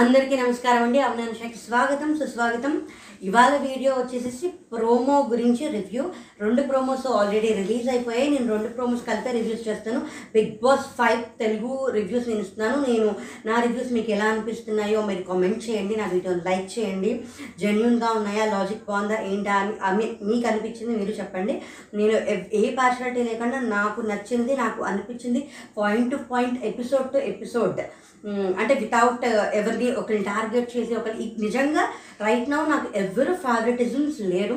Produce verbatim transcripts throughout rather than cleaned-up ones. అందరికీ నమస్కారం అండి. అవునానుషకి స్వాగతం సుస్వాగతం. ఇవాళ వీడియో వచ్చేసేసి ప్రోమో గురించి రివ్యూ. రెండు ప్రోమోస్ ఆల్రెడీ రిలీజ్ అయిపోయాయి. నేను రెండు ప్రోమోస్ కలిపే రివ్యూస్ చేస్తాను. Big boss five Telugu reviews నేను ఇస్తున్నాను. నేను నా రివ్యూస్ మీకు ఎలా అనిపిస్తున్నాయో మీరు కామెంట్ చేయండి, నా వీడియోని లైక్ చేయండి. జెన్యున్గా ఉన్నాయా, లాజిక్ బాగుందా, ఏంటా అని మీకు అనిపించింది మీరు చెప్పండి. నేను ఏ పార్షాలిటీ లేకుండా నాకు నచ్చింది, నాకు అనిపించింది point to point, episode to episode, అంటే వితౌట్ ఎవరిని ఒకరిని టార్గెట్ చేసి ఒకరి నిజంగా రైట్ నౌ నాకు ఎవరు ఫేవరెటిజమ్స్ లేరు.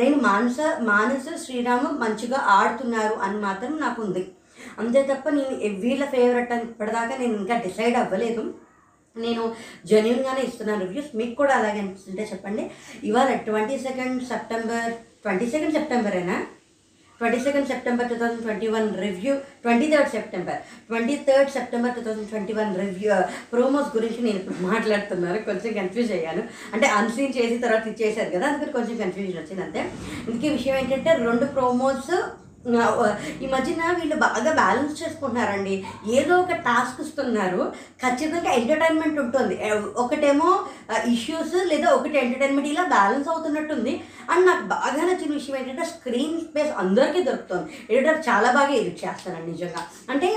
నేను మానస మానస శ్రీరామ మంచిగా ఆడుతున్నారు అని మాత్రం నాకు ఉంది, అంతే తప్ప నేను వీళ్ళ ఫేవరెట్ అని ఇప్పటిదాకా నేను ఇంకా డిసైడ్ అవ్వలేదు. నేను జెన్యూన్గానే ఇస్తున్నాను రివ్యూస్. మీకు కూడా అలాగే అనిపిస్తుంటే చెప్పండి. ఇవాళ twenty second September twenty second September అయినా twenty second September two thousand twenty one review twenty third September twenty third September two thousand twenty one review promos గురించి నేను ఇప్పుడు మాట్లాడుతున్నాను. కొంచెం కన్ఫ్యూజ్ అయ్యాను, అంటే అన్సీన్ చేసిన తర్వాత ఇచ్చేసారు కదా, అందుకని కొంచెం కన్ఫ్యూజన్ వచ్చింది అంతే. ఇంకే విషయం ఏంటంటే రెండు ప్రోమోస్ ఈ మధ్యన వీళ్ళు బాగా బ్యాలెన్స్ చేసుకుంటున్నారండి. ఏదో ఒక టాస్క్ ఇస్తున్నారు, ఖచ్చితంగా ఎంటర్టైన్మెంట్ ఉంటుంది. ఒకటేమో ఇష్యూస్ లేదా ఒకటి ఎంటర్టైన్మెంట్, ఇలా బ్యాలెన్స్ అవుతున్నట్టుంది. అండ్ నాకు బాగా నచ్చిన విషయం ఏంటంటే స్క్రీన్ స్పేస్ అందరికీ దొరుకుతుంది. ఎడిటర్ చాలా బాగా ఎడిట్ చేస్తానండి నిజంగా. అంటే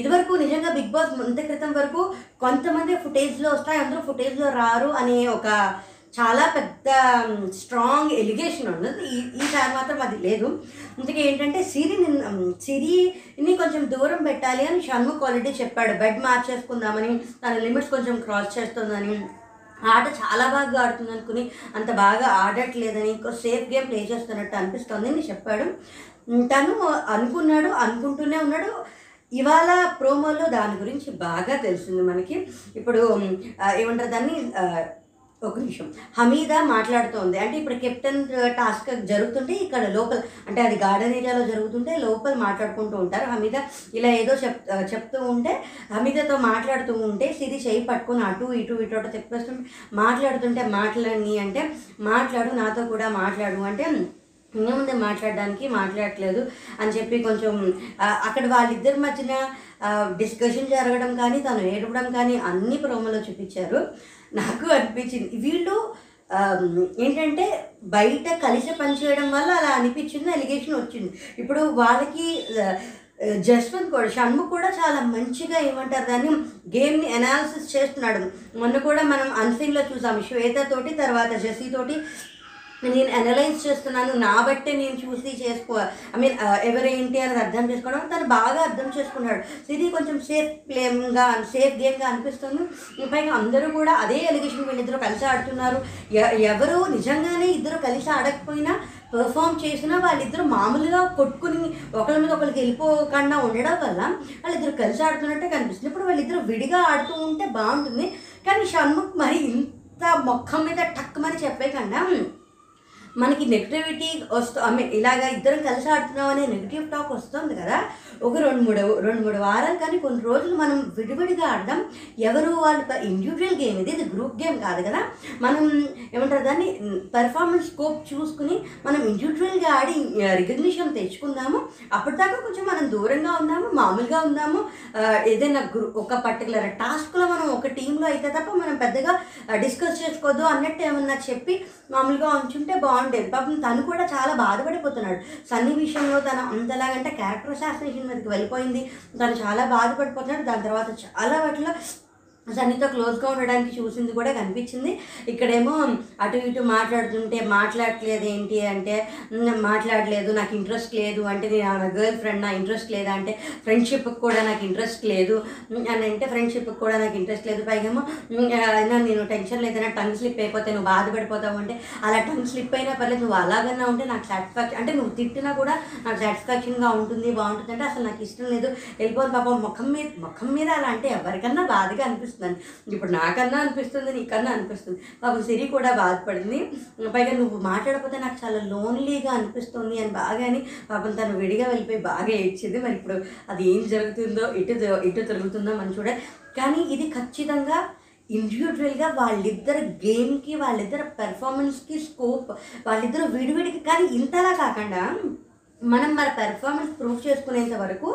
ఇదివరకు నిజంగా బిగ్ బాస్ ముందు క్రితం వరకు కొంతమంది ఫుటేజ్లో వస్తాయి, అందరూ ఫుటేజ్లో రారు అనే ఒక చాలా పెద్ద స్ట్రాంగ్ ఎలిగేషన్ ఉండదు. ఈ ఈసారి మాత్రం అది లేదు. అందుకే ఏంటంటే సిరి సిరిని కొంచెం దూరం పెట్టాలి అని షణ్ముఖ్ ఆల్రెడీ చెప్పాడు. బెడ్ మార్చేసుకుందామని, తన లిమిట్స్ కొంచెం క్రాస్ చేస్తుందని, ఆట చాలా బాగా ఆడుతుంది అనుకుని అంత బాగా ఆడట్లేదని, ఇంకో సేఫ్ గేమ్ ప్లే చేస్తున్నట్టు అనిపిస్తుంది అని చెప్పాడు. తను అనుకున్నాడు, అనుకుంటూనే ఉన్నాడు. ఇవాళ ప్రోమోలో దాని గురించి బాగా తెలిసింది మనకి. ఇప్పుడు ఏమంటారు దాన్ని, ఒక నిమిషం, హమీదా మాట్లాడుతోంది. అంటే ఇప్పుడు కెప్టెన్ టాస్క్ జరుగుతుంటే ఇక్కడ లోకల్, అంటే అది గార్డెన్ ఏరియాలో జరుగుతుంటే లోపల మాట్లాడుకుంటూ ఉంటారు. హమీదా ఇలా ఏదో చెప్ చెప్తూ ఉంటే హమీదాతో మాట్లాడుతూ ఉంటే సిరి చేయి పట్టుకుని అటు ఇటు ఇటు అటు చెప్పేస్తుంటే మాట్లాడుతుంటే మాట్లాడి అంటే మాట్లాడు నాతో కూడా మాట్లాడు అంటే ముందే మాట్లాడడానికి మాట్లాడట్లేదు అని చెప్పి కొంచెం అక్కడ వాళ్ళిద్దరి మధ్యన డిస్కషన్ జరగడం కానీ తను ఏడవడం కానీ అన్ని ప్రోమోలో చూపించారు. నాకు అనిపించింది వీళ్ళు ఏంటంటే బయట కలిసి పనిచేయడం వల్ల అలా అనిపించింది, ఎలిగేషన్ వచ్చింది. ఇప్పుడు వాళ్ళకి జస్వంత్ కూడా షణ్ముఖ్ కూడా చాలా మంచిగా ఏమంటారు దాన్ని గేమ్ని అనాలిసిస్ చేస్తున్నాడు. మొన్న కూడా మనం అన్సీన్లో చూసాము, శ్వేతతోటి తర్వాత జెస్సీతోటి నేను అనలైజ్ చేస్తున్నాను, నా బట్టే నేను చూసి చేసుకో ఐ మీన్ ఎవరేంటి అనేది అర్థం చేసుకోవడం తను బాగా అర్థం చేసుకున్నాడు. సిరి కొంచెం సేఫ్ ప్లేమ్గా సేఫ్ గేమ్గా అనిపిస్తుంది. పైగా అందరూ కూడా అదే ఎలిగేషన్ వీళ్ళిద్దరూ కలిసి ఆడుతున్నారు. ఎవరు నిజంగానే ఇద్దరు కలిసి ఆడకపోయినా పెర్ఫామ్ చేసినా వాళ్ళిద్దరు మామూలుగా కొట్టుకుని ఒకరి మీద ఒకరికి వెళ్ళిపోకుండా ఉండడం వల్ల వాళ్ళిద్దరు కలిసి ఆడుతున్నట్టే కనిపిస్తుంది. ఇప్పుడు వాళ్ళిద్దరు విడిగా ఆడుతూ ఉంటే బాగుంటుంది. కానీ షణ్ముఖ్ మరి ఇంత మొక్క మీద టక్ మరి చెప్పే కన్నా మనకి నెగిటివిటీ వస్తూ ఐ మీన్ ఇలాగ ఇద్దరం కలిసి ఆడుతున్నాం అనే నెగిటివ్ టాక్ వస్తుంది కదా. ఒక రెండు మూడు రెండు మూడు వారాలు కానీ కొన్ని రోజులు మనం విడివిడిగా ఆడదాం. ఎవరు వాళ్ళు ఇండివిజువల్ గేమ్, ఇది ఇది గ్రూప్ గేమ్ కాదు కదా. మనం ఏమంటారు దాన్ని పెర్ఫార్మెన్స్ స్కోప్ చూసుకుని మనం ఇండివిజువల్గా ఆడి రికగ్నిషన్ తెచ్చుకుందాము. అప్పటిదాకా కొంచెం మనం దూరంగా ఉందాము, మామూలుగా ఉందాము. ఏదైనా గ్రూ ఒక పర్టికులర్ టాస్క్లో మనం ఒక టీంలో అయితే తప్ప మనం పెద్దగా డిస్కస్ చేసుకోదు అన్నట్టు ఏమన్నా చెప్పి మామూలుగా ఉంచుంటే బాగుంటుంది. పాపం తను కూడా చాలా బాధపడిపోతున్నాడు సన్నివేశంలో. తను అంతలాగంటే క్యారెక్టర్ అసాసినేషన్ మీదకి వెళ్ళిపోయింది, తను చాలా బాధపడిపోతున్నాడు. దాని తర్వాత చాలా వాటిలో సన్నితో క్లోజ్గా ఉండడానికి చూసింది కూడా కనిపించింది. ఇక్కడేమో అటు ఇటు మాట్లాడుతుంటే మాట్లాడట్లేదు ఏంటి అంటే మాట్లాడలేదు నాకు ఇంట్రెస్ట్ లేదు అంటే, నేను నా గర్ల్ ఫ్రెండ్ నా ఇంట్రెస్ట్ లేదా అంటే ఫ్రెండ్షిప్కి కూడా నాకు ఇంట్రెస్ట్ లేదు అని అంటే ఫ్రెండ్షిప్కి కూడా నాకు ఇంట్రెస్ట్ లేదు. పైగామో నేను టెన్షన్ లేదన్నా టంగ్ స్లిప్ అయిపోతే నువ్వు బాధపడిపోతావు అంటే అలా టంగ్ స్లిప్ అయినా పర్లేదు, నువ్వు అలాగన్నా ఉంటే నాకు సాటిస్ఫాక్షన్, అంటే నువ్వు తిట్టినా కూడా నాకు సాటిస్ఫాక్షన్గా ఉంటుంది బాగుంటుంది అంటే అసలు నాకు ఇష్టం లేదు వెళ్ళిపోదు. పాపం ముఖం మీద ముఖం మీద అలా అంటే ఎవరికన్నా బాధగా అనిపిస్తుంది. ఇప్పుడు నాకన్నా అనిపిస్తుంది, నీకన్నా అనిపిస్తుంది. పాపం సిరి కూడా బాధపడింది. పైగా నువ్వు మాట్లాడకపోతే నాకు చాలా లోన్లీగా అనిపిస్తుంది అని బాగానే పాపం తను విడిగా వెళ్ళిపోయి బాగా ఏడ్చింది. మరి ఇప్పుడు అది ఏం జరుగుతుందో, ఇటు ఇటు తిరుగుతుందో మనం చూడాలి. కానీ ఇది ఖచ్చితంగా ఇండివిజువల్గా వాళ్ళిద్దరు గేమ్కి, వాళ్ళిద్దరు పెర్ఫార్మెన్స్కి స్కోప్, వాళ్ళిద్దరు విడివిడికి. కానీ ఇంతలా కాకుండా మనం మన పెర్ఫార్మెన్స్ ప్రూవ్ చేసుకునేంత వరకు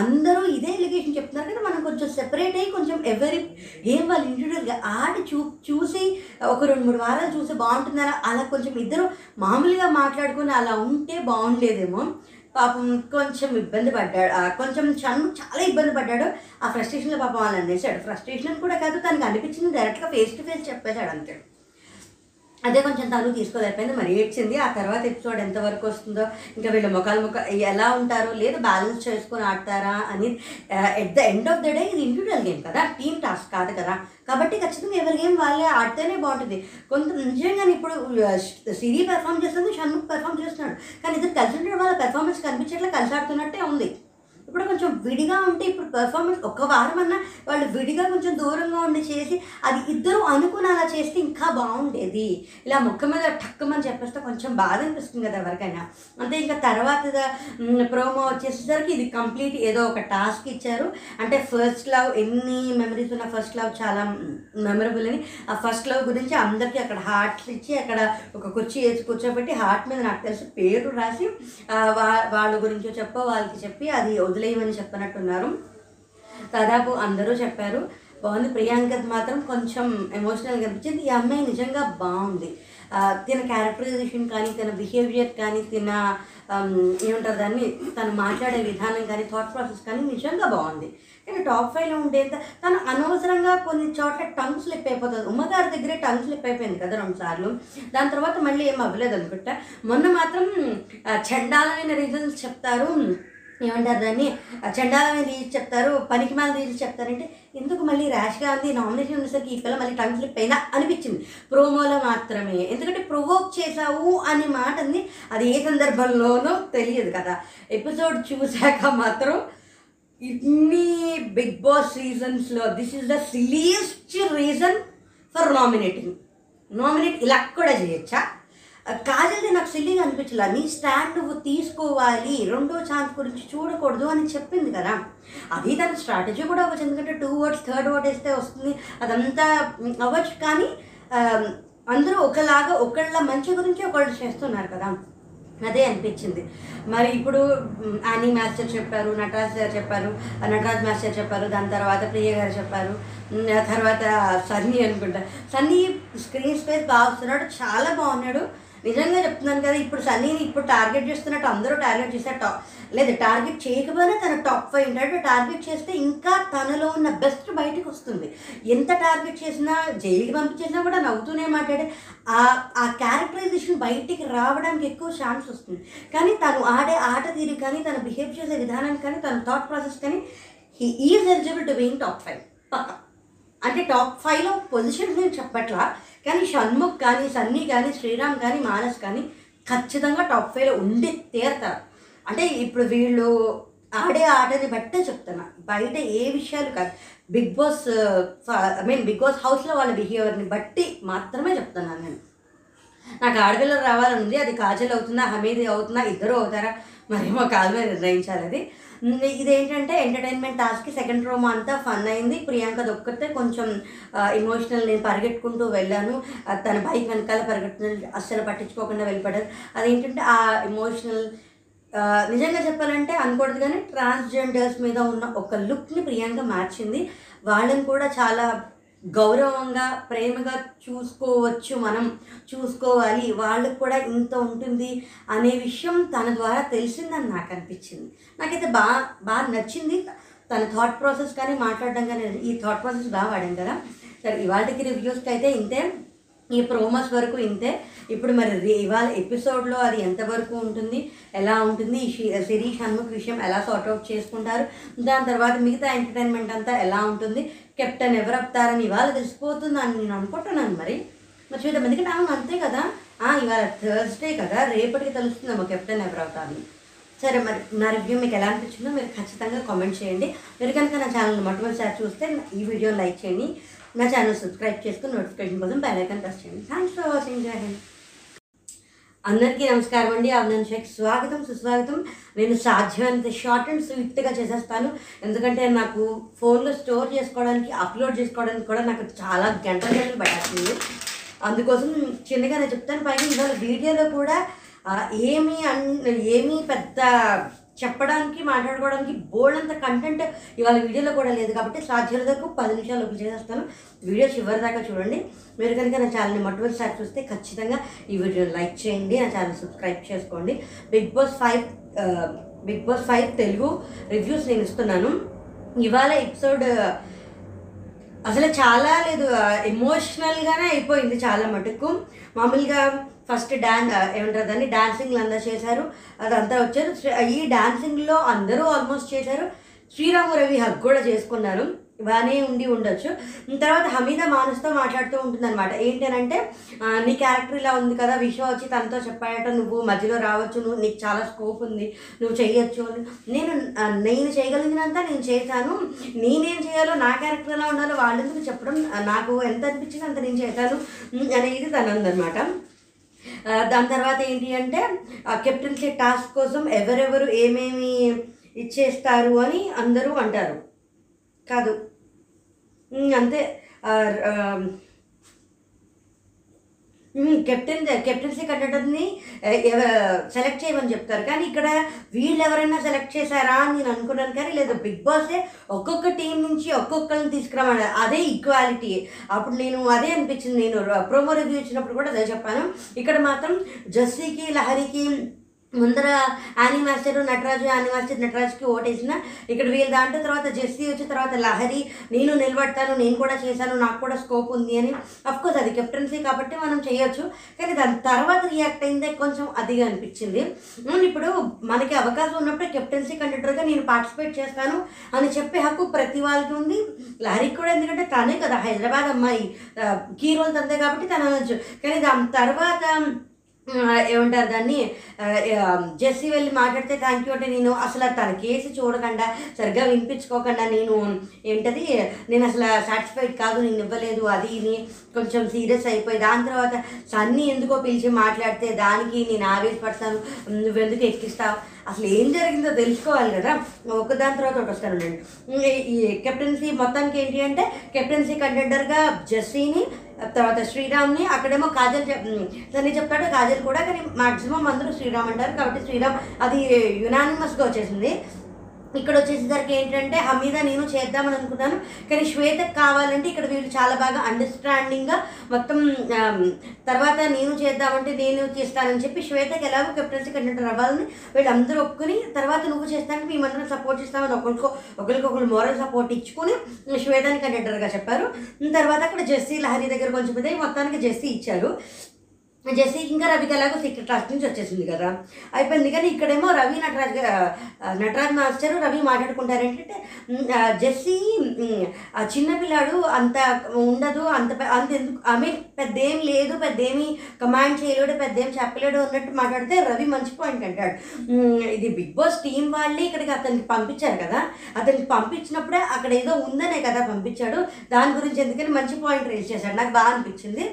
అందరూ ఇదే ఎలిగేషన్ చెప్తున్నారు కదా, మనం కొంచెం సెపరేట్ అయ్యి కొంచెం ఎవరి ఏం వాళ్ళు ఇండివిజువల్గా ఆడి చూ చూసి ఒక రెండు మూడు వారాలు చూసి బాగుంటున్నారా అలా కొంచెం ఇద్దరు మామూలుగా మాట్లాడుకుని అలా ఉంటే బాగుండేదేమో. పాపం కొంచెం ఇబ్బంది పడ్డాడు, కొంచెం చను చాలా ఇబ్బంది పడ్డాడు. ఆ ఫ్రస్ట్రేషన్లో పాపం వాళ్ళు అనేసాడు, ఫ్రస్ట్రేషన్ కూడా కాదు తనకు అనిపించింది, డైరెక్ట్గా ఫేస్ టు ఫేస్ చెప్పేశాడు అంతే. అదే కొంచెం తను తీసుకోలేకపోయింది, మరి ఏడ్చింది. ఆ తర్వాత ఎపిసోడ్ ఎంతవరకు వస్తుందో, ఇంకా వీళ్ళ ముఖాలు ముఖ ఎలా ఉంటారో, లేదు బ్యాలెన్స్ చేసుకొని ఆడతారా అని. At the end of the day ఇది ఇండివిజువల్ గేమ్ కదా, టీమ్ టాస్క్ కాదు కదా, కాబట్టి ఖచ్చితంగా ఎవరి గేమ్ వాళ్ళే ఆడితేనే బాగుంటుంది. కొంత నిజంగా ఇప్పుడు సిరి పెర్ఫామ్ చేస్తుంది, షణ్ముఖ్ పెర్ఫామ్ చేస్తున్నాడు, కానీ ఇద్దరు కలిసి ఉండడం వల్ల పెర్ఫార్మెన్స్ కనిపించేట్లా కలిసి ఆడుతున్నట్టే ఉంది. ఇప్పుడు కొంచెం విడిగా ఉంటే ఇప్పుడు పెర్ఫార్మెన్స్ ఒక వారం అన్నా వాళ్ళు విడిగా కొంచెం దూరంగా ఉండి చేసి అది ఇద్దరు అనుకుని అలా చేస్తే ఇంకా బాగుండేది. ఇలా ముఖం మీద టక్కుమని చెప్పేస్తే కొంచెం బాధ అనిపిస్తుంది కదా ఎవరికైనా. అంటే ఇంకా తర్వాత ప్రోమో వచ్చేసేసరికి ఇది కంప్లీట్ ఏదో ఒక టాస్క్ ఇచ్చారు అంటే ఫస్ట్ లవ్, ఎన్ని మెమరీస్ ఉన్న ఫస్ట్ లవ్ చాలా మెమరబుల్ అని. ఆ ఫస్ట్ లవ్ గురించి అందరికీ అక్కడ హార్ట్స్ ఇచ్చి అక్కడ ఒక కుర్చీ వేసి కూర్చోబెట్టి హార్ట్ మీద నాకు తెలిసి పేరు రాసి వాళ్ళ గురించో చెప్పో వాళ్ళకి చెప్పి అది వదిలేయమని చెప్పనట్టున్నారు దాదాపు అందరూ చెప్పారు. బాగుంది. ప్రియాంకది మాత్రం కొంచెం ఎమోషనల్గా అనిపించింది. ఈ అమ్మాయి నిజంగా బాగుంది, తన క్యారెక్టరైజేషన్ కానీ, తన బిహేవియర్ కానీ, తన ఏమంటారు దాన్ని, తను మాట్లాడే విధానం కానీ, థాట్ ప్రాసెస్ కానీ నిజంగా బాగుంది. కానీ టాప్ ఫైవ్లో ఉండేంత తను అనవసరంగా కొన్ని చోట్ల టంగ్ స్లిప్ అయిపోతుంది. ఉమ్మగారి దగ్గరే టంగ్ స్లిప్ అయిపోయింది కదా రెండుసార్లు, దాని తర్వాత మళ్ళీ ఏం అవ్వలేదు అనుకుంటా. మొన్న మాత్రం చండాలమైన రీజన్స్ చెప్తారు, ఏమంటారు దాన్ని, చండాలమైన రీల్స్ చెప్తారు, పనికి మాల రీల్స్ చెప్తారంటే ఎందుకు మళ్ళీ ర్యాష్గా ఉంది. నామినేషన్ ఉండేసరికి ఈ పిల్ల మళ్ళీ టంగ్ స్లిప్ అయినా అనిపించింది ప్రోమోలో మాత్రమే, ఎందుకంటే ప్రొవోక్ చేశావు అనే మాట అంది, అది ఏ సందర్భంలోనో తెలియదు కదా. ఎపిసోడ్ చూశాక మాత్రం ఇన్ని బిగ్ బాస్ రీజన్స్లో this is the silliest reason for nominating. Nominate ఇలా కూడా చేయొచ్చా? కాజల్ది నాకు సిల్లీగా అనిపించలే. నీ స్టాండ్ నువ్వు తీసుకోవాలి, రెండో ఛాన్స్ గురించి చూడకూడదు అని చెప్పింది కదా. అది తన స్ట్రాటజీ కూడా అవ్వచ్చు, ఎందుకంటే టూ వర్డ్స్ థర్డ్ వర్డ్ వేస్తే వస్తుంది, అదంతా అవ్వచ్చు. కానీ అందరూ ఒకలాగా ఒకళ్ళ మంచి గురించి ఒకళ్ళు చేస్తున్నారు కదా, అదే అనిపించింది. మరి ఇప్పుడు ఆనీ మాస్టర్ చెప్పారు, నటరాజ్ గారు చెప్పారు, నటరాజ్ మాస్టర్ చెప్పారు, దాని తర్వాత ప్రియ గారు చెప్పారు, తర్వాత సన్నీ అనుకుంటా, సన్నీ స్క్రీన్ స్పేస్ బాగా వస్తున్నాడు, చాలా బాగున్నాడు. నిజంగా చెప్తున్నాను కదా, ఇప్పుడు సన్నీని ఇప్పుడు టార్గెట్ చేస్తున్నట్టు అందరూ టార్గెట్ చేస్తే టాప్ లేదు, టార్గెట్ చేయకపోయినా తన టాప్ ఫైవ్ ఉంటాడు. టార్గెట్ చేస్తే ఇంకా తనలో ఉన్న బెస్ట్ బయటకు వస్తుంది. ఎంత టార్గెట్ చేసినా, జైలుకి పంపించేసినా కూడా నవ్వుతూనే మాట్లాడే ఆ క్యారెక్టరైజేషన్ బయటికి రావడానికి ఎక్కువ ఛాన్స్ వస్తుంది. కానీ తను ఆడే ఆట తీరు కానీ, తను బిహేవ్ చేసే విధానం కానీ, తన థాట్ ప్రాసెస్ కానీ, he is eligible to be in top five పక్క. అంటే టాప్ ఫైవ్లో పొజిషన్స్ నేను చెప్పట్లా, కానీ షణ్ముఖ్ కానీ, సన్నీ కానీ, శ్రీరామ్ కానీ, మానస్ కానీ ఖచ్చితంగా టాప్ ఫైవ్లో ఉండి తీరుతారు. అంటే ఇప్పుడు వీళ్ళు ఆడే ఆటని బట్టే చెప్తున్నా, బయట ఏ విషయాలు కాదు, big boss I mean big boss హౌస్లో వాళ్ళ బిహేవియర్ని బట్టి మాత్రమే చెప్తున్నాను నేను. నాకు ఆడపిల్లలు రావాలనుంది, అది కాజల్ అవుతుందా, హమీది అవుతుందా, ఇద్దరు అవుతారా మరేమో కాలమే నిర్ణయించాలి. అది ఇదేంటంటే ఎంటర్టైన్మెంట్ టాస్క్కి సెకండ్ ప్రోమో అంతా ఫన్ అయింది. ప్రియాంక దొక్కితే కొంచెం ఎమోషనల్, నేను పరిగెట్టుకుంటూ వెళ్ళాను, తన బైక్ వెనకాల పరిగెట్టుకుని అస్సలు పట్టించుకోకుండా వెళ్ళిపడ్డాను, అదేంటంటే ఆ ఎమోషనల్. నిజంగా చెప్పాలంటే అనకూడదు కానీ ట్రాన్స్జెండర్స్ మీద ఉన్న ఒక లుక్ని ప్రియాంక మార్చింది. వాళ్ళని కూడా చాలా గౌరవంగా ప్రేమగా చూసుకోవచ్చు, మనం చూసుకోవాలి, వాళ్ళకు కూడా ఇంత ఉంటుంది అనే విషయం తన ద్వారా తెలిసిందని నాకు అనిపించింది. నాకైతే బాగా బాగా నచ్చింది తన థాట్ ప్రాసెస్ కానీ, మాట్లాడడం కానీ, ఈ థాట్ ప్రాసెస్ బాగా వాడాను కదా. సరే, ఇవాళకి రివ్యూస్కి అయితే ఇంతే, ఈ ప్రోమోస్ వరకు ఇంతే. ఇప్పుడు మరి ఇవాళ ఎపిసోడ్లో అది ఎంతవరకు ఉంటుంది, ఎలా ఉంటుంది, ఈ సిరి షణ్ముఖ్ విషయం ఎలా సార్ట్అవుట్ చేసుకుంటారు, దాని తర్వాత మిగతా ఎంటర్టైన్మెంట్ అంతా ఎలా ఉంటుంది, కెప్టెన్ ఎవరు అవుతారని ఇవాళ తెలిసిపోతుంది అని నేను అనుకుంటున్నాను. మరి మరి చూద్దాం, ఎందుకంటే అవును అంతే కదా, ఇవాళ థర్స్డే కదా, రేపటికి తెలుస్తుందమ్మా కెప్టెన్ ఎవరు అవుతారని. సరే, మరి నా రివ్యూ మీకు ఎలా అనిపించిందో మీరు ఖచ్చితంగా కామెంట్ చేయండి. మీరు కనుక నా ఛానల్ మొట్టమొదటిసారి చూస్తే ఈ వీడియో లైక్ చేయండి, నా ఛానల్ సబ్స్క్రైబ్ చేసుకుని నోటిఫికేషన్ కోసం బెల్ ఐకాన్ ప్రెస్ చేయండి. Thanks for watching. Jai Hind. అందరికీ నమస్కారం అండి, అభినందన్ షేక్ స్వాగతం సుస్వాగతం. నేను సాధ్యమైనంత షార్ట్ అండ్ స్వీట్గా చేసేస్తాను, ఎందుకంటే నాకు ఫోన్లో స్టోర్ చేసుకోవడానికి, అప్లోడ్ చేసుకోవడానికి కూడా నాకు చాలా గంటల గంటలు పట్టేస్తుంది, అందుకోసం చిన్నగానే చెప్తాను. పైగా ఇవాళ వీడియోలో కూడా ఏమీ అన్ ఏమీ పెద్ద చెప్పడానికి మాట్లాడుకోవడానికి బోల్డ్ అంత కంటెంట్ ఇవాళ వీడియోలో కూడా లేదు కాబట్టి సాధ్యం వరకు పది నిమిషాలు చేసేస్తాను. వీడియో చివరి దాకా చూడండి. మీరు కనుక నా ఛానల్ని మొట్టమొదటిసారి చూస్తే ఖచ్చితంగా ఈ వీడియో లైక్ చేయండి, నా ఛానల్ సబ్స్క్రైబ్ చేసుకోండి. Big boss five big boss five Telugu reviews నేను ఇస్తున్నాను. ఇవాళ ఎపిసోడ్ అసలు చాలా లేదు, ఎమోషనల్గానే అయిపోయింది చాలా మటుకు. మామూలుగా ఫస్ట్ డ్యాన్ ఏమంటారు దాన్ని, డాన్సింగ్లు అందరూ చేశారు, అదంతా వచ్చారు. ఈ డాన్సింగ్లో అందరూ ఆల్మోస్ట్ చేశారు. శ్రీరాము రవి హగ్ కూడా చేసుకున్నారు, బాగానే ఉండి ఉండొచ్చు. తర్వాత హమీదా మానస్తో మాట్లాడుతూ ఉంటుందన్నమాట. ఏంటనంటే, నీ క్యారెక్టర్ ఇలా ఉంది కదా, విషయం వచ్చి తనతో చెప్పాడట, నువ్వు మధ్యలో రావచ్చు, నువ్వు నీకు చాలా స్కోప్ ఉంది, నువ్వు చేయొచ్చు. నేను నేను చేయగలిగినంత నేను చేశాను, నేనేం చేయాలో నా క్యారెక్టర్ ఎలా ఉండాలో వాళ్ళెందుకు చెప్పడం నాకు ఎంత అనిపించింది అంత నేను చేశాను అనేది తను అందనమాట. దాని తర్వాత ఏంటి అంటే, కెప్టెన్సీ టాస్క్ కోసం ఎవరెవరు ఏమేమి ఇచ్చేస్తారు అని అందరూ అంటారు కాదు అంతే. కెప్టెన్ కెప్టెన్సీ కంటెంటర్ని సెలెక్ట్ చేయమని చెప్తారు, కానీ ఇక్కడ వీళ్ళు ఎవరైనా సెలెక్ట్ చేశారా అని నేను అనుకున్నాను. కానీ లేదు, బిగ్ బాసే ఒక్కొక్క టీం నుంచి ఒక్కొక్కరిని తీసుకురామన్నారు. అదే ఈక్వాలిటీ. అప్పుడు నేను అదే అనిపించింది, నేను ప్రోమో రివ్యూ ఇచ్చినప్పుడు కూడా అదే చెప్పాను. ఇక్కడ మాత్రం జస్సీకి లహరికి ముందర Annie master Nataraju Annie master నటరాజుకి ఓటేసిన ఇక్కడ వీళ్ళ దాంట్లో. తర్వాత జెస్సీ వచ్చిన తర్వాత లహరి, నేను నిలబడతాను, నేను కూడా చేశాను, నాకు కూడా స్కోప్ ఉంది అని. అఫ్కోర్స్ అది కెప్టెన్సీ కాబట్టి మనం చేయొచ్చు, కానీ దాని తర్వాత రియాక్ట్ అయిందే కొంచెం అదిగా అనిపించింది. ఇప్పుడు మనకి అవకాశం ఉన్నప్పుడు కెప్టెన్సీ కండక్టర్గా నేను పార్టిసిపేట్ చేస్తాను అని చెప్పే హక్కు ప్రతి వాళ్ళకి ఉంది, లహరికి కూడా. ఎందుకంటే తనే కదా హైదరాబాద్ అమ్మాయి, కీ రోల్ తనదే కాబట్టి తను అనొచ్చు. కానీ దాని తర్వాత ఏమంటారు దాన్ని, జెస్సీ వెళ్ళి మాట్లాడితే థ్యాంక్ యూ అంటే, నేను అసలు తన కేసు చూడకుండా సరిగ్గా వినిపించుకోకుండా, నేను ఏంటది నేను అసలు సాటిస్ఫైడ్ కాదు, నేను ఇవ్వలేదు, అది ఇది కొంచెం సీరియస్ అయిపోయి. దాని తర్వాత సన్నీ ఎందుకో పిలిచి మాట్లాడితే దానికి నేను ఆవేశపడతాను, నువ్వెందుకు ఎక్కిస్తావు, అసలు ఏం జరిగిందో తెలుసుకోవాలి కదా. ఒకదాని తర్వాత ఒకటి వస్తాను. ఈ కెప్టెన్సీ మొత్తానికి ఏంటి అంటే, కెప్టెన్సీ కంటెండర్గా జెస్సీని, తర్వాత శ్రీరామ్ని, అక్కడేమో కాజల్ సన్నీ చెప్తాడు, కాజల్ కూడా. కానీ మ్యాక్సిమం అందరూ శ్రీరామ్ అంటారు కాబట్టి శ్రీరామ్, అది యునానిమస్గా వచ్చేసింది. ఇక్కడ వచ్చేసరికి ఏంటంటే, హమీద నేను చేద్దామని అనుకున్నాను, కానీ శ్వేతకు కావాలంటే ఇక్కడ వీళ్ళు చాలా బాగా అండర్స్టాండింగ్గా మొత్తం. తర్వాత నేను చేద్దామంటే నేను చేస్తానని చెప్పి శ్వేతకి ఎలాగో కెప్టెన్సీ కంటెంటర్ అవ్వాలని వీళ్ళందరూ ఒప్పుకుని, తర్వాత నువ్వు చేస్తానికి మేమందరం సపోర్ట్ చేస్తామని ఒకరికో ఒకరికొకరు మోరల్ సపోర్ట్ ఇచ్చుకుని శ్వేతని కంటెంటర్గా చెప్పారు. తర్వాత అక్కడ జెస్సీ లహరి దగ్గర కొంచెం పెద్ద మొత్తానికి జెస్సీ ఇచ్చారు. జెస్సీ ఇంకా రవికి ఎలాగో సీక్రెట్ టాస్క్ నుంచి వచ్చేసింది కదా, అయిపోయింది. కానీ ఇక్కడేమో రవి నటరాజ్ నటరాజ్ మాస్టర్ రవి మాట్లాడుకుంటారు ఏంటంటే, జెస్సీ ఆ చిన్నపిల్లాడు అంత ఉండదు, అంత అంత ఎందుకు ఆమె పెద్దేం లేదు, పెద్దేమీ కమాండ్ చేయలేడు, పెద్దేం చెప్పలేడు అన్నట్టు మాట్లాడితే రవి మంచి పాయింట్ అంటాడు. ఇది బిగ్ బాస్ టీం వాళ్ళే ఇక్కడికి అతనికి పంపించారు కదా, అతనికి పంపించినప్పుడే అక్కడ ఏదో ఉందనే కదా పంపించాడు, దాని గురించి ఎందుకని మంచి పాయింట్ రేజ్ చేశాడు, నాకు బాగా అనిపించింది.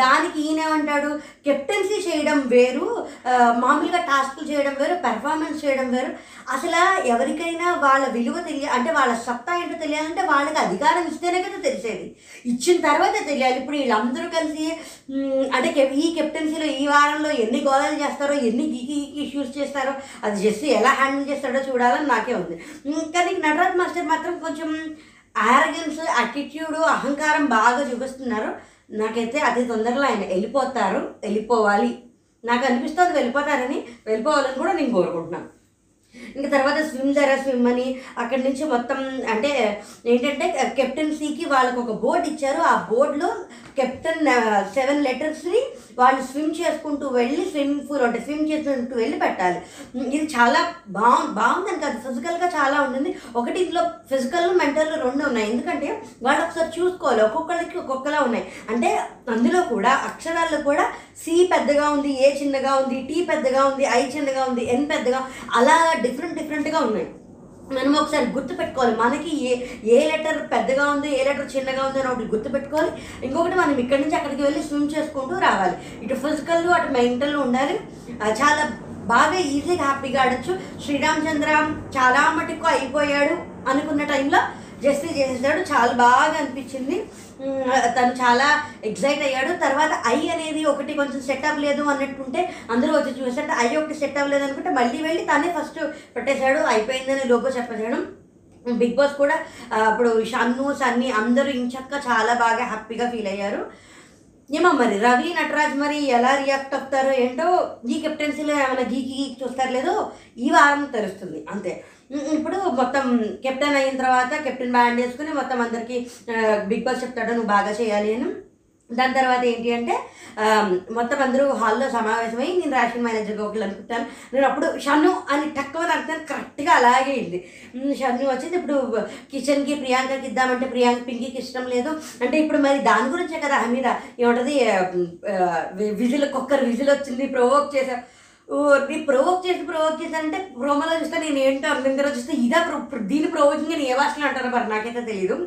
దానికి ఈయనేమంటాడు, కెప్టెన్సీ చేయడం వేరు, మామూలుగా టాస్కులు చేయడం వేరు, పెర్ఫార్మెన్స్ చేయడం వేరు. అసలు ఎవరికైనా వాళ్ళ విలువ తెలియ అంటే వాళ్ళ సత్తా ఏంటో తెలియాలంటే వాళ్ళకి అధికారం ఇస్తేనే కదా తెలిసేది, ఇచ్చిన తర్వాత తెలియాలి. ఇప్పుడు వీళ్ళందరూ కలిసి అంటే ఈ కెప్టెన్సీలో ఈ వారంలో ఎన్ని గోదాలు చేస్తారో, ఎన్ని గీకి గీకి ఇష్యూస్ చేస్తారో, అది జస్ట్ ఎలా హ్యాండిల్ చేస్తాడో చూడాలని నాకే ఉంది. కానీ నటరాజ్ మాస్టర్ మాత్రం కొంచెం ఆరగెన్స్, యాటిట్యూడ్, అహంకారం బాగా చూపిస్తున్నారు. నాకైతే అతి తొందరలో ఆయన వెళ్ళిపోతారు, వెళ్ళిపోవాలి నాకు అనిపిస్తుంది, వెళ్ళిపోతారని వెళ్ళిపోవాలని కూడా నేను కోరుకుంటున్నాను. ఇంకా తర్వాత స్విమ్ ధర స్విమ్ అని అక్కడి నుంచి మొత్తం అంటే ఏంటంటే, కెప్టెన్సీకి వాళ్ళకు ఒక బోర్డు ఇచ్చారు, ఆ బోర్డులో కెప్టెన్ సెవెన్ లెటర్స్ని వాళ్ళు స్విమ్ చేసుకుంటూ వెళ్ళి స్విమ్మింగ్ పూల్ అంటే స్విమ్ చేసుకుంటూ వెళ్ళి పెట్టాలి. ఇది చాలా బా బాగుందని కాదు, ఫిజికల్గా చాలా ఉంటుంది. ఒకటి ఇందులో ఫిజికల్ మెంటల్ రెండు ఉన్నాయి, ఎందుకంటే వాళ్ళు ఒకసారి చూసుకోవాలి, ఒక్కొక్కరికి ఒక్కొక్కలా ఉన్నాయి. అంటే అందులో కూడా అక్షరాల్లో కూడా సి పెద్దగా ఉంది, ఏ చిన్నగా ఉంది, టీ పెద్దగా ఉంది, ఐ చిన్నగా ఉంది, ఎన్ పెద్దగా, అలా డిఫరెంట్ డిఫరెంట్గా ఉన్నాయి. మనం ఒకసారి గుర్తుపెట్టుకోవాలి మనకి ఏ ఏ లెటర్ పెద్దగా ఉందో, ఏ లెటర్ చిన్నగా ఉందో అని ఒకటి గుర్తుపెట్టుకోవాలి. ఇంకొకటి మనం ఇక్కడి నుంచి అక్కడికి వెళ్ళి స్విమ్ చేసుకుంటూ రావాలి. ఇటు ఫిజికల్ అటు మెంటల్ ఉండాలి. చాలా బాగా ఈజీగా హ్యాపీగా ఆడచ్చు. శ్రీరామచంద్ర చాలా మటుకు అయిపోయాడు అనుకున్న టైంలో జెస్సీ చేసేసాడు, చాలా బాగా అనిపించింది. తను చాలా ఎగ్జైట్ అయ్యాడు. తర్వాత ఐ అనేది ఒకటి కొంచెం సెట్ అవ్వలేదు అన్నట్టుంటే అందరూ వచ్చి చూసాడు, ఐ ఒకటి సెట్ అవ్వలేదు అనుకుంటే మళ్ళీ వెళ్ళి తానే ఫస్ట్ పెట్టేశాడు, అయిపోయిందని లోపో చెప్పేశాడు. బిగ్ బాస్ కూడా అప్పుడు షన్ను సన్నీ అందరూ ఇంచక్క చాలా బాగా హ్యాపీగా ఫీల్ అయ్యారు. ఏమో మరి రవి నటరాజ్ మరి ఎలా రియాక్ట్ అవుతారో ఏంటో. ఈ కెప్టెన్సీలో ఏమైనా గీకి గీకి చూస్తారు లేదో ఈ వారం తెలుస్తుంది అంతే. ఇప్పుడు మొత్తం కెప్టెన్ అయిన తర్వాత కెప్టెన్ బ్యాండ్ వేసుకుని మొత్తం అందరికీ బిగ్ బాస్ చెప్తాడు నువ్వు బాగా చేయాలి అని. దాని తర్వాత ఏంటి అంటే మొత్తం అందరూ హాల్లో సమావేశమై నేను రేషన్ మేనేజర్గా ఒకళ్ళు అనుకుంటాను, నేను అప్పుడు షన్ను అని తక్కువ అనుకుంటాను, కరెక్ట్గా అలాగే అయింది. షన్ను వచ్చింది. ఇప్పుడు కిచెన్కి ప్రియాంకకి ఇద్దామంటే ప్రియాంక పింకీకి ఇష్టం లేదు అంటే, ఇప్పుడు మరి దాని గురించే కదా మీద ఏమంటుంది విజిల్ కుక్కర్ విజిల్ వచ్చింది ప్రొవోక్ చేశా, నేను ప్రొవోక్ చేసి ప్రొవోక్ చేశానంటే ప్రోమోలో చూస్తే నేను ఏంటో అర్థం తర్వాత చూస్తే ఇదా దీని ప్రొవోకింగ్ అని ఏ భాషలో అంటారు మరి నాకైతే తెలియదు.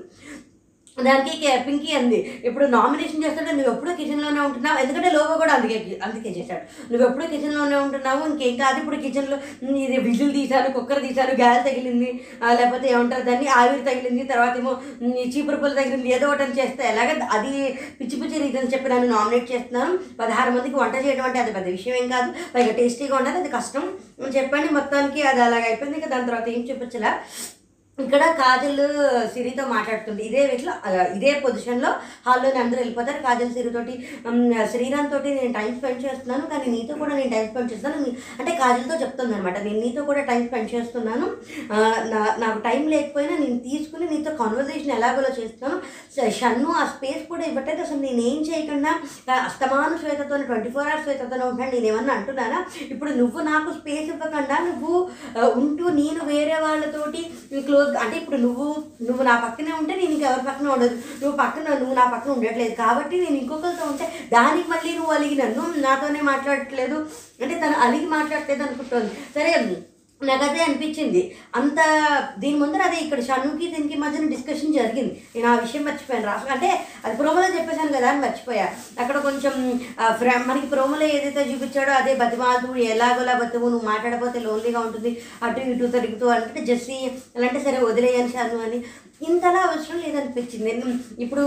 దానికి పింకీ అంది ఇప్పుడు నామినేషన్ చేస్తాడు నువ్వు ఎప్పుడూ కిచెన్లోనే ఉంటున్నావు, ఎందుకంటే లోగో కూడా అందుకే అందుకే చేశాడు, నువ్వు ఎప్పుడూ కిచెన్లోనే ఉంటున్నావు ఇంకేం కాదు, ఇప్పుడు కిచెన్లో ఇది విజిల్ తీశారు కుక్కర్ తీశారు గ్యాస్ తగిలింది లేకపోతే ఏమంటారు దాన్ని ఆవిరి తగిలింది తర్వాత ఏమో చీపురు పుల్ల తగిలింది ఏదో ఒకటి చేస్తే ఎలాగే అది పిచ్చి పిచ్చి రీజన్స్ చెప్పి నన్ను నామినేట్ చేస్తున్నాను, పదహారు మందికి వంట చేయడం అంటే అది పెద్ద విషయం ఏం కాదు, పైగా టేస్టీగా ఉండాలి అది కష్టం చెప్పండి. మొత్తానికి అది అలాగ అయిపోయింది. ఇంకా దాని తర్వాత ఏం చెప్పొచ్చులా ఇక్కడ కాజల్ సిరితో మాట్లాడుతుంది, ఇదే వీటిలో ఇదే పొజిషన్లో హాల్లోనే అందరూ వెళ్ళిపోతారు. కాజల్ సిరితోటి శ్రీరామ్ తోటి నేను టైం స్పెండ్ చేస్తున్నాను కానీ నీతో కూడా నేను టైం స్పెండ్ చేస్తున్నాను అంటే కాజల్తో చెప్తుంది అనమాట, నేను నీతో కూడా టైం స్పెండ్ చేస్తున్నాను, నాకు టైం లేకపోయినా నేను తీసుకుని నీతో కాన్వర్జేషన్ ఎలాగోలో చేస్తున్నాను, షన్ను ఆ స్పేస్ కూడా ఇవ్వట్లేదు, అసలు నేనేం చేయకుండా అస్తమాను శ్వేతతో ట్వంటీ ఫోర్ అవర్స్ శ్వేతతోనే ఉంటాను, నేనేమన్నా అంటున్నానా ఇప్పుడు నువ్వు నాకు స్పేస్ ఇవ్వకుండా నువ్వు ఉంటూ నేను వేరే వాళ్ళతోటి క్లోజ్ అంటే ఇప్పుడు నువ్వు నువ్వు నా పక్కనే ఉంటే నేను ఇంకెవరి పక్కన ఉండదు, నువ్వు పక్కన నువ్వు నా పక్కన ఉండట్లేదు కాబట్టి నేను ఇంకొకరితో ఉంటే దానికి మళ్ళీ నువ్వు అలిగి నన్ను నాతోనే మాట్లాడట్లేదు అంటే తను అలిగి మాట్లాడట్లేదు అనుకుంటుంది. సరే నాకు అదే అనిపించింది. అంత దీని ముందర అదే ఇక్కడ షన్నుకి దీనికి మధ్యన డిస్కషన్ జరిగింది, నేను ఆ విషయం మర్చిపోయాను రాసు అంటే అది ప్రోమోలో చెప్పేశాను కదా అని మర్చిపోయా. అక్కడ కొంచెం మనకి ప్రోమోలో ఏదైతే చూపించాడో అదే బతిమాలు ఎలాగోలా బతువు నువ్వు మాట్లాడపోతే లోన్లీగా ఉంటుంది అటు ఇటు తిరుగుతూ అంటే జెస్సీ అలాంటి సరే వదిలేయను షన్ను అని ఇంతలా అవసరం లేదనిపించింది. నేను ఇప్పుడు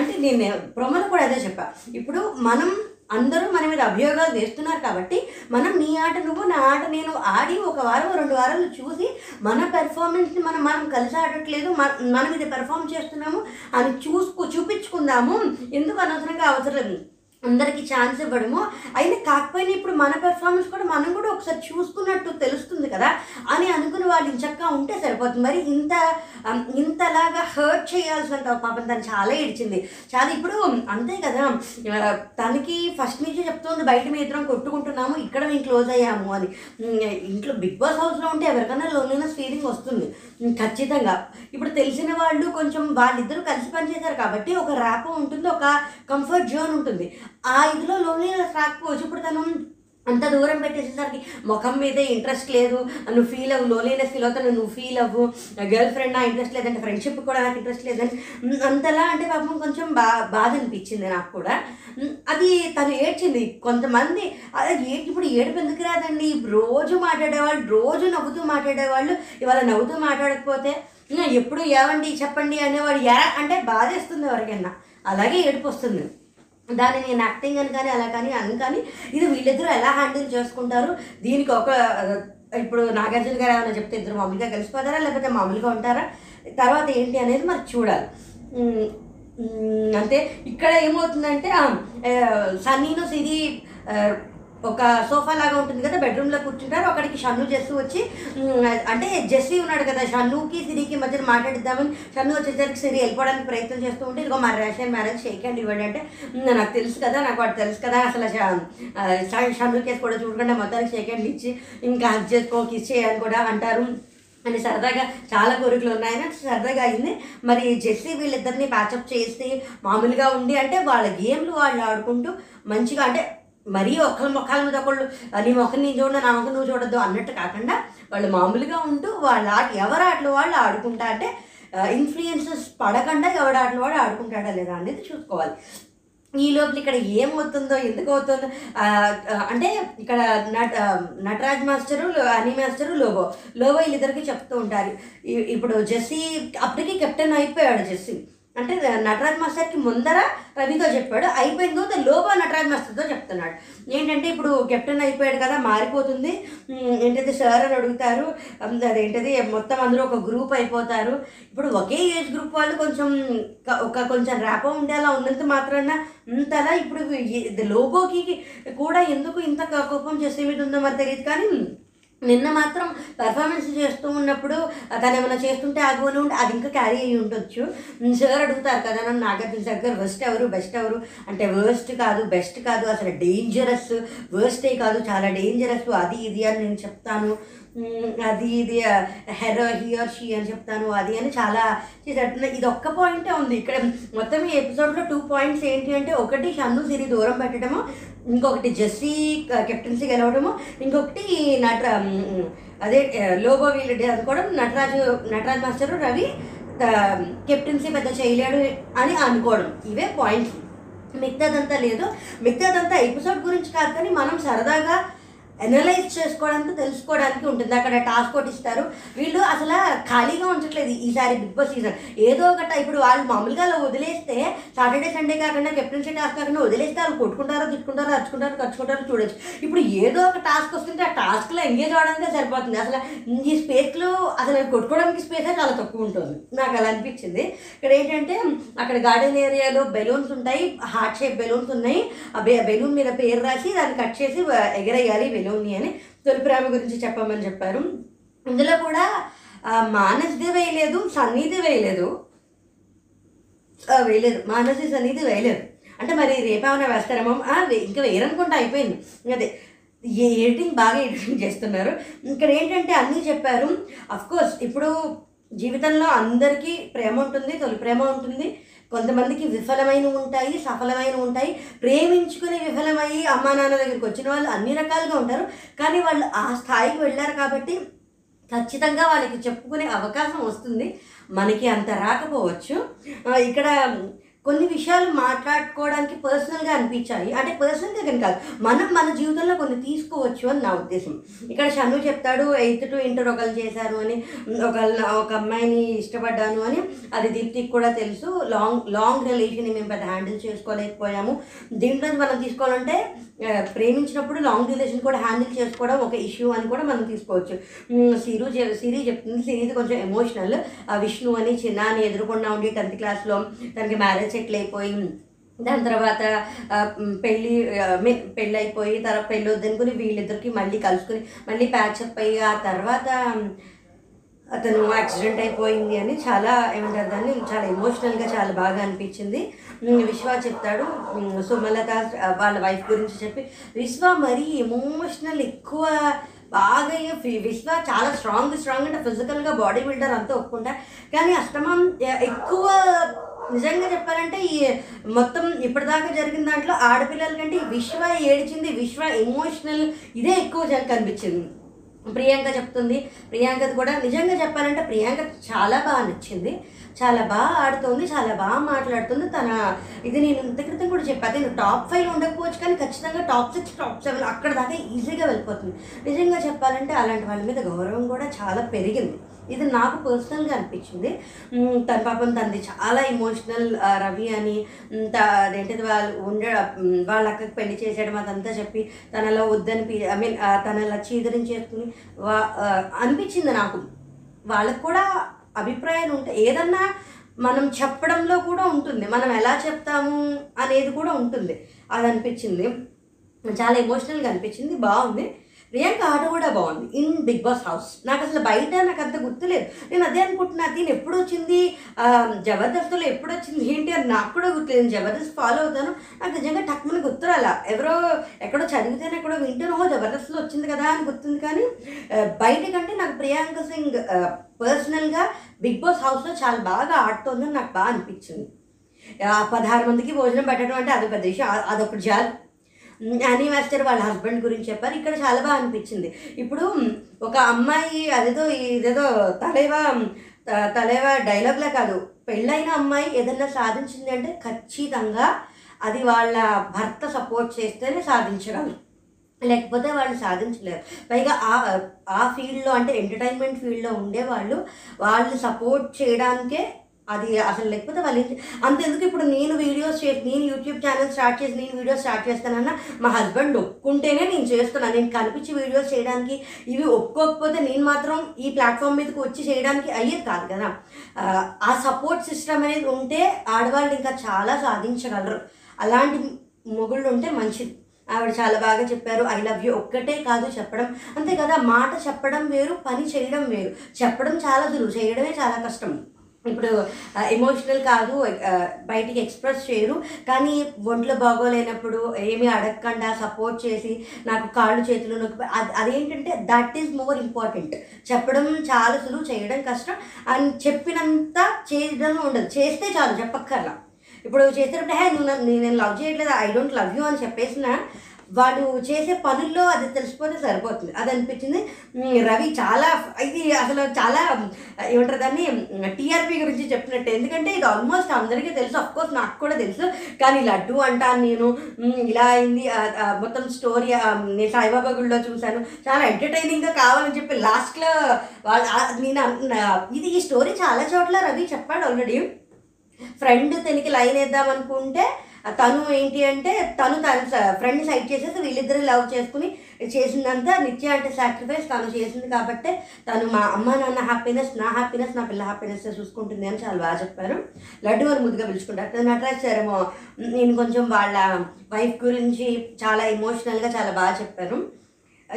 అంటే నేను ప్రోమోలో కూడా అదే చెప్పా, ఇప్పుడు మనం అందరూ మన మీద అభియోగాలు వేస్తున్నారు కాబట్టి మనం నీ ఆట నువ్వు నా ఆట నేను ఆడి ఒక వారం రెండు వారాలు చూసి మన పెర్ఫార్మెన్స్ని మనం మనం కలిసి ఆడట్లేదు మనం ఇది పెర్ఫార్మ్ చేస్తున్నాము అని చూసుకు చూపించుకుందాము, ఎందుకు అనవసరంగా అవసరం అందరికీ ఛాన్స్ ఇవ్వడము అయినా కాకపోయినా ఇప్పుడు మన పెర్ఫార్మెన్స్ కూడా మనం కూడా ఒకసారి చూసుకున్నట్టు తెలుస్తుంది కదా అని అనుకుని వాళ్ళు ఇంచక్క ఉంటే సరిపోతుంది. మరి ఇంత ఇంతలాగా హర్ట్ చేయాల్సినంత పాపం తను చాలా ఏడ్చింది చాలా. ఇప్పుడు అంతే కదా తనకి ఫస్ట్ నుంచి చెప్తుంది బయట మీ ఇద్దరం కొట్టుకుంటున్నాము ఇక్కడ మేము క్లోజ్ అయ్యాము అని, ఇంట్లో బిగ్ బాస్ హౌస్లో ఉంటే ఎవరికైనా లోన్లీనెస్ ఫీలింగ్ వస్తుంది ఖచ్చితంగా. ఇప్పుడు తెలిసిన వాళ్ళు కొంచెం వాళ్ళిద్దరూ కలిసి పనిచేశారు కాబట్టి ఒక ర్యాపో ఉంటుంది ఒక కంఫర్ట్ జోన్ ఉంటుంది, ఆ ఇదిలో లోన్లీనెస్ రాకపోవచ్చు. ఇప్పుడు తను అంత దూరం పెట్టేసేసరికి ముఖం మీదే ఇంట్రెస్ట్ లేదు నువ్వు ఫీల్ అవ్వు లోన్లీనెస్ ఫీల్ అవుతాను నువ్వు ఫీల్ అవ్వు గర్ల్ ఫ్రెండ్ నా ఇంట్రెస్ట్ లేదంటే ఫ్రెండ్షిప్ కూడా నాకు ఇంట్రెస్ట్ లేదని అంతలా అంటే పాపం కొంచెం బా బాధ అనిపించింది నాకు కూడా. అది తను ఏడ్చింది. కొంతమంది అదే ఏడ్చి ఇప్పుడు ఏడుపు ఎందుకు రాదండి, రోజు మాట్లాడేవాళ్ళు రోజు నవ్వుతూ మాట్లాడేవాళ్ళు ఇవాళ నవ్వుతూ మాట్లాడకపోతే ఎప్పుడు ఏవండి చెప్పండి అనేవాడు ఎరా అంటే బాధేస్తుంది ఎవరికైనా, అలాగే ఏడుపు వస్తుంది. దాన్ని నేను యాక్టింగ్ అని కానీ అలా కానీ అని కానీ ఇది వీళ్ళిద్దరూ ఎలా హ్యాండిల్ చేసుకుంటారు, దీనికి ఒక ఇప్పుడు నాగార్జున గారు ఏమైనా చెప్తే ఇద్దరు మామూలుగా కలిసిపోతారా లేకపోతే మామూలుగా ఉంటారా తర్వాత ఏంటి అనేది మరి చూడాలి అంతే. ఇక్కడ ఏమవుతుందంటే సన్నీను సిరి ఒక సోఫా లాగా ఉంటుంది కదా బెడ్రూమ్లో కూర్చుంటారు, అక్కడికి షన్ను జెస్సు వచ్చి అంటే జెస్సీ ఉన్నాడు కదా షన్నుకి సిరికి మధ్యన మాట్లాడిద్దామని షన్ను వచ్చేసరికి సిరి వెళ్ళిపోవడానికి ప్రయత్నం చేస్తూ ఉంటే ఇదిగో మా రేషన్ మ్యారేజ్ చేయకండి ఇవ్వండి అంటే నాకు తెలుసు కదా నాకు వాడు తెలుసు కదా అసలు షన్ను కేసు కూడా చూడకుండా మొత్తానికి చేయకండి ఇచ్చి ఇంకా హజ్ చేసుకో కిస్ చేయని కూడా అంటారు అని సరదాగా చాలా కోరికలు ఉన్నాయని సరదాగా అయింది. మరి జెస్సీ వీళ్ళిద్దరిని ప్యాచప్ చేసి మామూలుగా ఉండి అంటే వాళ్ళ గేమ్లు వాళ్ళు ఆడుకుంటూ మంచిగా అంటే మరీ ఒకళ్ళ ముఖాల మీద ఒకళ్ళు నీ ముఖం నేను చూడ నా ముఖం నువ్వు చూడద్దు అన్నట్టు కాకుండా వాళ్ళు మామూలుగా ఉంటూ వాళ్ళ ఆట ఎవరు ఆటలు వాళ్ళు ఆడుకుంటా అంటే ఇన్ఫ్లుయెన్సెస్ పడకుండా ఎవరి ఆటలు వాడు ఆడుకుంటాడా లేదా అనేది చూసుకోవాలి. ఈ లోపల ఇక్కడ ఏమవుతుందో ఎందుకు అవుతుందో అంటే ఇక్కడ నట Nataraj master honey master Lobo Lobo వీళ్ళిద్దరికి చెప్తూ ఉంటారు. ఇప్పుడు జెస్సీ అప్పటికి కెప్టెన్ అయిపోయాడు జెస్సీ అంటే నటరాజ్ మాస్టర్కి ముందర రవితో చెప్పాడు, అయిపోయిన తర్వాత లోపల నటరాజ్ మాస్టర్తో చెప్తున్నాడు. ఏంటంటే ఇప్పుడు కెప్టెన్ అయిపోయాడు కదా, మారిపోతుంది ఏంటది సార్ అని అడుగుతారు, అదేంటది మొత్తం అందరూ ఒక గ్రూప్ అయిపోతారు. ఇప్పుడు ఒకే ఏజ్ గ్రూప్ వాళ్ళు కొంచెం ఒక కొంచెం ర్యాపో ఉండేలా ఉన్నంత మాత్రాన అంతలా ఇప్పుడు లోబోకి కూడా ఎందుకు ఇంత కోపం చేసే మీద ఉందో మరి తెలియదు. కానీ నిన్న మాత్రం పెర్ఫార్మెన్స్ చేస్తూ ఉన్నప్పుడు తను ఏమైనా చేస్తుంటే ఆగోని ఉంటే అది ఇంకా క్యారీ అయ్యి ఉండొచ్చు. సార్ అడుగుతారు కదా నన్ను, నాగార్జున దగ్గర వర్స్ట్ ఎవరు బెస్ట్ ఎవరు అంటే వర్స్ట్ కాదు బెస్ట్ కాదు అసలు డేంజరస్, వర్స్టే కాదు చాలా డేంజరస్, అది ఇది అని నేను చెప్తాను, అది ఇది హెరో హియర్ షీ అని చెప్తాను, అది అని చాలా చేసేట. ఇది ఒక్క పాయింటే ఉంది ఇక్కడ మొత్తం ఈ ఎపిసోడ్లో. టూ పాయింట్స్ ఏంటి అంటే ఒకటి షన్ను సిరి దూరం పెట్టడము, ఇంకొకటి జెస్సీ కెప్టెన్సీ గెలవడము, ఇంకొకటి నట అదే లోబో వీళ్ళు అనుకోవడం, నటరాజు నటరాజ్ మాస్టరు రవి కెప్టెన్సీ పెద్ద చేయలేడు అని అనుకోవడం. ఇవే పాయింట్స్, మిగతాదంతా లేదు. మిగతాదంతా ఎపిసోడ్ గురించి కాదు కానీ మనం సరదాగా అనలైజ్ చేసుకోవడానికి తెలుసుకోవడానికి ఉంటుంది. అక్కడ టాస్క్ ఒకటి ఇస్తారు, వీళ్ళు అసలు ఖాళీగా ఉంచట్లేదు ఈసారి బిగ్ బాస్ సీజన్. ఏదో ఒకట ఇప్పుడు వాళ్ళు మామూలుగా అలా వదిలేస్తే సాటర్డే సండే కాకుండా కెప్టెన్సీ టాస్క్ కాకుండా వదిలేస్తే వాళ్ళు కొట్టుకుంటారో తిట్టుకుంటారో అరుచుకుంటారో ఖర్చుకుంటారో చూడొచ్చు. ఇప్పుడు ఏదో ఒక టాస్క్ వస్తుంటే ఆ టాస్క్లో ఎంగేజ్ అవడానికే సరిపోతుంది. అసలు ఈ స్పేస్లో అసలు కొట్టుకోవడానికి స్పేసే చాలా తక్కువ ఉంటుంది, నాకు అలా అనిపించింది. ఇక్కడ ఏంటంటే అక్కడ గార్డెన్ ఏరియాలో బెలూన్స్ ఉంటాయి, హార్ట్ షేప్ బెలూన్స్ ఉన్నాయి, ఆ బెలూన్ మీద పేరు రాసి దాన్ని కట్ చేసి ఎగరేయాలి లోని అని తొలి ప్రేమ గురించి చెప్పమని చెప్పారు. ఇందులో కూడా మానస్ది వేయలేదు, సన్నిధి వేయలేదు, వేయలేదు మానసి సన్నిధి వేయలేదు. అంటే మరి రేపేమైనా వేస్తారేమో, ఇంకా వేయరనుకుంటే అయిపోయింది. అదే ఎడిటింగ్ బాగా ఎడిటింగ్ చేస్తున్నారు. ఇక్కడ ఏంటంటే అన్నీ చెప్పారు. అఫ్కోర్స్ ఇప్పుడు జీవితంలో అందరికీ ప్రేమ ఉంటుంది, తొలి ప్రేమ ఉంటుంది, కొంతమందికి విఫలమైన ఉంటాయి, సఫలమైన ఉంటాయి. ప్రేమించుకుని విఫలమయ్యి అమ్మా నాన్న దగ్గరికి వచ్చిన వాళ్ళు అన్ని రకాలుగా ఉంటారు. కానీ వాళ్ళు ఆ స్థాయికి వెళ్ళారు కాబట్టి ఖచ్చితంగా వాళ్ళకి చెప్పుకునే అవకాశం వస్తుంది, మనకి అంత రాకపోవచ్చు. ఇక్కడ కొన్ని విషయాలు మాట్లాడుకోవడానికి పర్సనల్గా అనిపించాయి, అంటే పర్సనల్గా కానీ కాదు, మనం మన జీవితంలో కొన్ని తీసుకోవచ్చు అని నా ఉద్దేశం. ఇక్కడ షను చెప్తాడు ఎయిత్ టు ఇంటర్ ఒకళ్ళు చేశారు అని, ఒకళ్ళు ఒక అమ్మాయిని ఇష్టపడ్డాను అని, అది దీప్తికి కూడా తెలుసు. లాంగ్ లాంగ్ రిలేషన్ మేము పెద్ద హ్యాండిల్ చేసుకోలేకపోయాము. దీంట్లో మనం తీసుకోవాలంటే ప్రేమించినప్పుడు లాంగ్ రిలేషన్ కూడా హ్యాండిల్ చేసుకోవడం ఒక ఇష్యూ అని కూడా మనం తీసుకోవచ్చు. సిరు సిరి చెప్తుంది, సిరీది కొంచెం ఎమోషనల్. విష్ణు అని చిన్నాని ఎదురుకుండా ఉండి టెన్త్ క్లాస్లో తనకి మ్యారేజ్ సెటిల్ అయిపోయి దాని తర్వాత పెళ్ళి పెళ్ళి అయిపోయి తర్వాత పెళ్ళి వద్దనుకుని వీళ్ళిద్దరికి మళ్ళీ కలుసుకుని మళ్ళీ ప్యాచప్ అయ్యి ఆ తర్వాత అతను యాక్సిడెంట్ అయిపోయింది అని చాలా ఏమంటారు దాన్ని, చాలా ఎమోషనల్గా చాలా బాగా అనిపించింది. విశ్వ చెప్తాడు సుమలత వాళ్ళ వైఫ్ గురించి చెప్పి, విశ్వ మరీ ఎమోషనల్ ఎక్కువ బాగా. విశ్వ చాలా స్ట్రాంగ్ స్ట్రాంగ్ అంటే ఫిజికల్గా బాడీ బిల్డర్ అంతా ఒప్పుకుంటా, కానీ అష్టమం ఎక్కువ. నిజంగా చెప్పాలంటే ఈ మొత్తం ఇప్పటిదాకా జరిగిన దాంట్లో ఆడపిల్లల కంటే విశ్వ ఏడిచింది, విశ్వ ఎమోషనల్ ఇదే ఎక్కువ కనిపించింది. ప్రియాంక చెప్తుంది, ప్రియాంకది కూడా నిజంగా చెప్పాలంటే ప్రియాంక చాలా బాగా నచ్చింది, చాలా బాగా ఆడుతుంది, చాలా బాగా మాట్లాడుతుంది. తన ఇది నేను ఇంత క్రితం కూడా చెప్పాను, నేను టాప్ ఫైవ్ ఉండకపోవచ్చు కానీ ఖచ్చితంగా టాప్ సిక్స్ టాప్ సెవెన్ అక్కడ దాకా ఈజీగా వెళ్ళిపోతుంది. నిజంగా చెప్పాలంటే అలాంటి వాళ్ళ మీద గౌరవం కూడా చాలా పెరిగింది, ఇది నాకు పర్సనల్గా అనిపించింది. తన పాపం తనది చాలా ఎమోషనల్ రవి అని, అదేంటిది వాళ్ళు ఉండ వాళ్ళ అక్కకి పెళ్లి చేసేయడం అదంతా చెప్పి తనలా వద్దని ఐ మీన్ తనలా చీదరించేసుకుని వా అనిపించింది నాకు. వాళ్ళకు కూడా అభిప్రాయాలు ఉంటాయి, ఏదన్నా మనం చెప్పడంలో కూడా ఉంటుంది, మనం ఎలా చెప్తాము అనేది కూడా ఉంటుంది. అది అనిపించింది, చాలా ఎమోషనల్గా అనిపించింది, బాగుంది. ప్రియాంక ఆట కూడా బాగుంది ఇన్ బిగ్ బాస్ హౌస్. నాకు అసలు బయట నాకు అంత గుర్తులేదు, నేను అదే అనుకుంటున్నా దీని ఎప్పుడు వచ్చింది జబర్దస్త్లో ఎప్పుడు వచ్చింది ఏంటి అని నాకు కూడా గుర్తులేదు. నేను జబర్దస్త్ ఫాలో అవుతాను, నాకు నిజంగా టక్కుమని గుర్తురాలా, ఎవరో ఎక్కడో చదివితేనే ఎక్కడో వింటానో జబర్దస్త్లో వచ్చింది కదా అని గుర్తుంది. కానీ బయట కంటే నాకు ప్రియాంక సింగ్ పర్సనల్గా బిగ్ బాస్ హౌస్లో చాలా బాగా ఆడుతోందని నాకు బాగా అనిపించింది. పదహారు మందికి భోజనం పెట్టడం అంటే అది పెద్ద విషయం, అదొకటి జాలి. యానీ మాస్టర్ వాళ్ళ హస్బెండ్ గురించి చెప్పారు, ఇక్కడ చాలా బాగా అనిపించింది. ఇప్పుడు ఒక అమ్మాయి అదేదో ఇదేదో తలేవా తలేవా డైలాగ్లా కాదు, పెళ్ళైన అమ్మాయి ఏదన్నా సాధించింది అంటే ఖచ్చితంగా అది వాళ్ళ భర్త సపోర్ట్ చేస్తేనే సాధించగలరు, లేకపోతే వాళ్ళు సాధించలేరు. పైగా ఆ ఆ ఫీల్డ్లో అంటే ఎంటర్టైన్మెంట్ ఫీల్డ్లో ఉండేవాళ్ళు వాళ్ళు సపోర్ట్ చేయడానికే అది అసలు లేకపోతే వాళ్ళు అంతెందుకు ఇప్పుడు నేను వీడియోస్ చేసి నేను యూట్యూబ్ ఛానల్ స్టార్ట్ చేసి నేను వీడియోస్ స్టార్ట్ చేస్తానన్నా మా హస్బెండ్ ఒప్పుకుంటేనే నేను చేస్తున్నాను. నేను కనిపించి వీడియోస్ చేయడానికి ఇవి ఒప్పుకోకపోతే నేను మాత్రం ఈ ప్లాట్ఫామ్ మీదకి వచ్చి చేయడానికి అయ్యేది కాదు కదా. ఆ సపోర్ట్ సిస్టమ్ అనేది ఉంటే ఆడవాళ్ళు ఇంకా చాలా సాధించగలరు. అలాంటి మొగుళ్ళు ఉంటే మంచిది. ఆవిడ చాలా బాగా చెప్పారు, ఐ లవ్ యూ ఒక్కటే కాదు చెప్పడం, అంతే కదా. మాట చెప్పడం వేరు, పని చేయడం వేరు. చెప్పడం చాలా సులువు, చేయడమే చాలా కష్టం. ఇప్పుడు ఎమోషనల్ కాదు, బయటికి ఎక్స్ప్రెస్ చేయరు, కానీ ఒంట్లో బాగోలేనప్పుడు ఏమీ అడగకుండా సపోర్ట్ చేసి నాకు కాళ్ళు చేతులు నొక్కి అదేంటంటే దట్ ఈజ్ మోర్ ఇంపార్టెంట్. చెప్పడం చాలా సులువు, చేయడం కష్టం. అండ్ చెప్పినంత చేయడం ఉండదు, చేస్తే చాలు, చెప్పక్కర్లా. ఇప్పుడు చేసేటప్పుడు హే నువ్వు నేను లవ్ చేయట్లేదు, ఐ డోంట్ లవ్ యూ అని చెప్పేసిన వాడు చేసే పనుల్లో అది తెలిసిపోతే సరిపోతుంది. అది అనిపించింది రవి చాలా, ఇది అసలు చాలా ఏమంటారు దాన్ని, టీఆర్పీ గురించి చెప్పినట్టే. ఎందుకంటే ఇది ఆల్మోస్ట్ అందరికీ తెలుసు, అఫ్కోర్స్ నాకు కూడా తెలుసు, కానీ లడ్డు అంటాను నేను, ఇలా అయింది మొత్తం స్టోరీ నేను సాయిబాబా గుడిలో చూశాను, చాలా ఎంటర్టైనింగ్గా కావాలని చెప్పి లాస్ట్లో నేను ఇది ఈ స్టోరీ చాలా చోట్ల రవి చెప్పాడు ఆల్రెడీ. ఫ్రెండ్ తనకి లైన్ వేద్దాం అనుకుంటే తను ఏంటి అంటే తను తను ఫ్రెండ్ సైడ్ చేసేసి వీళ్ళిద్దరూ లవ్ చేసుకుని చేసిందంతా నిత్య అంటే సాక్రిఫైస్ తను చేసింది కాబట్టి తను మా అమ్మ నాన్న హ్యాపీనెస్, నా హ్యాపీనెస్, నా పిల్ల హ్యాపీనెస్ చూసుకుంటుంది అని చాలా బాగా చెప్పారు. లడ్డు అని ముద్దుగా పిలుచుకుంటారు. తను నటరాచారేమో నేను కొంచెం వాళ్ళ వైఫ్ గురించి చాలా ఎమోషనల్గా చాలా బాగా చెప్పారు.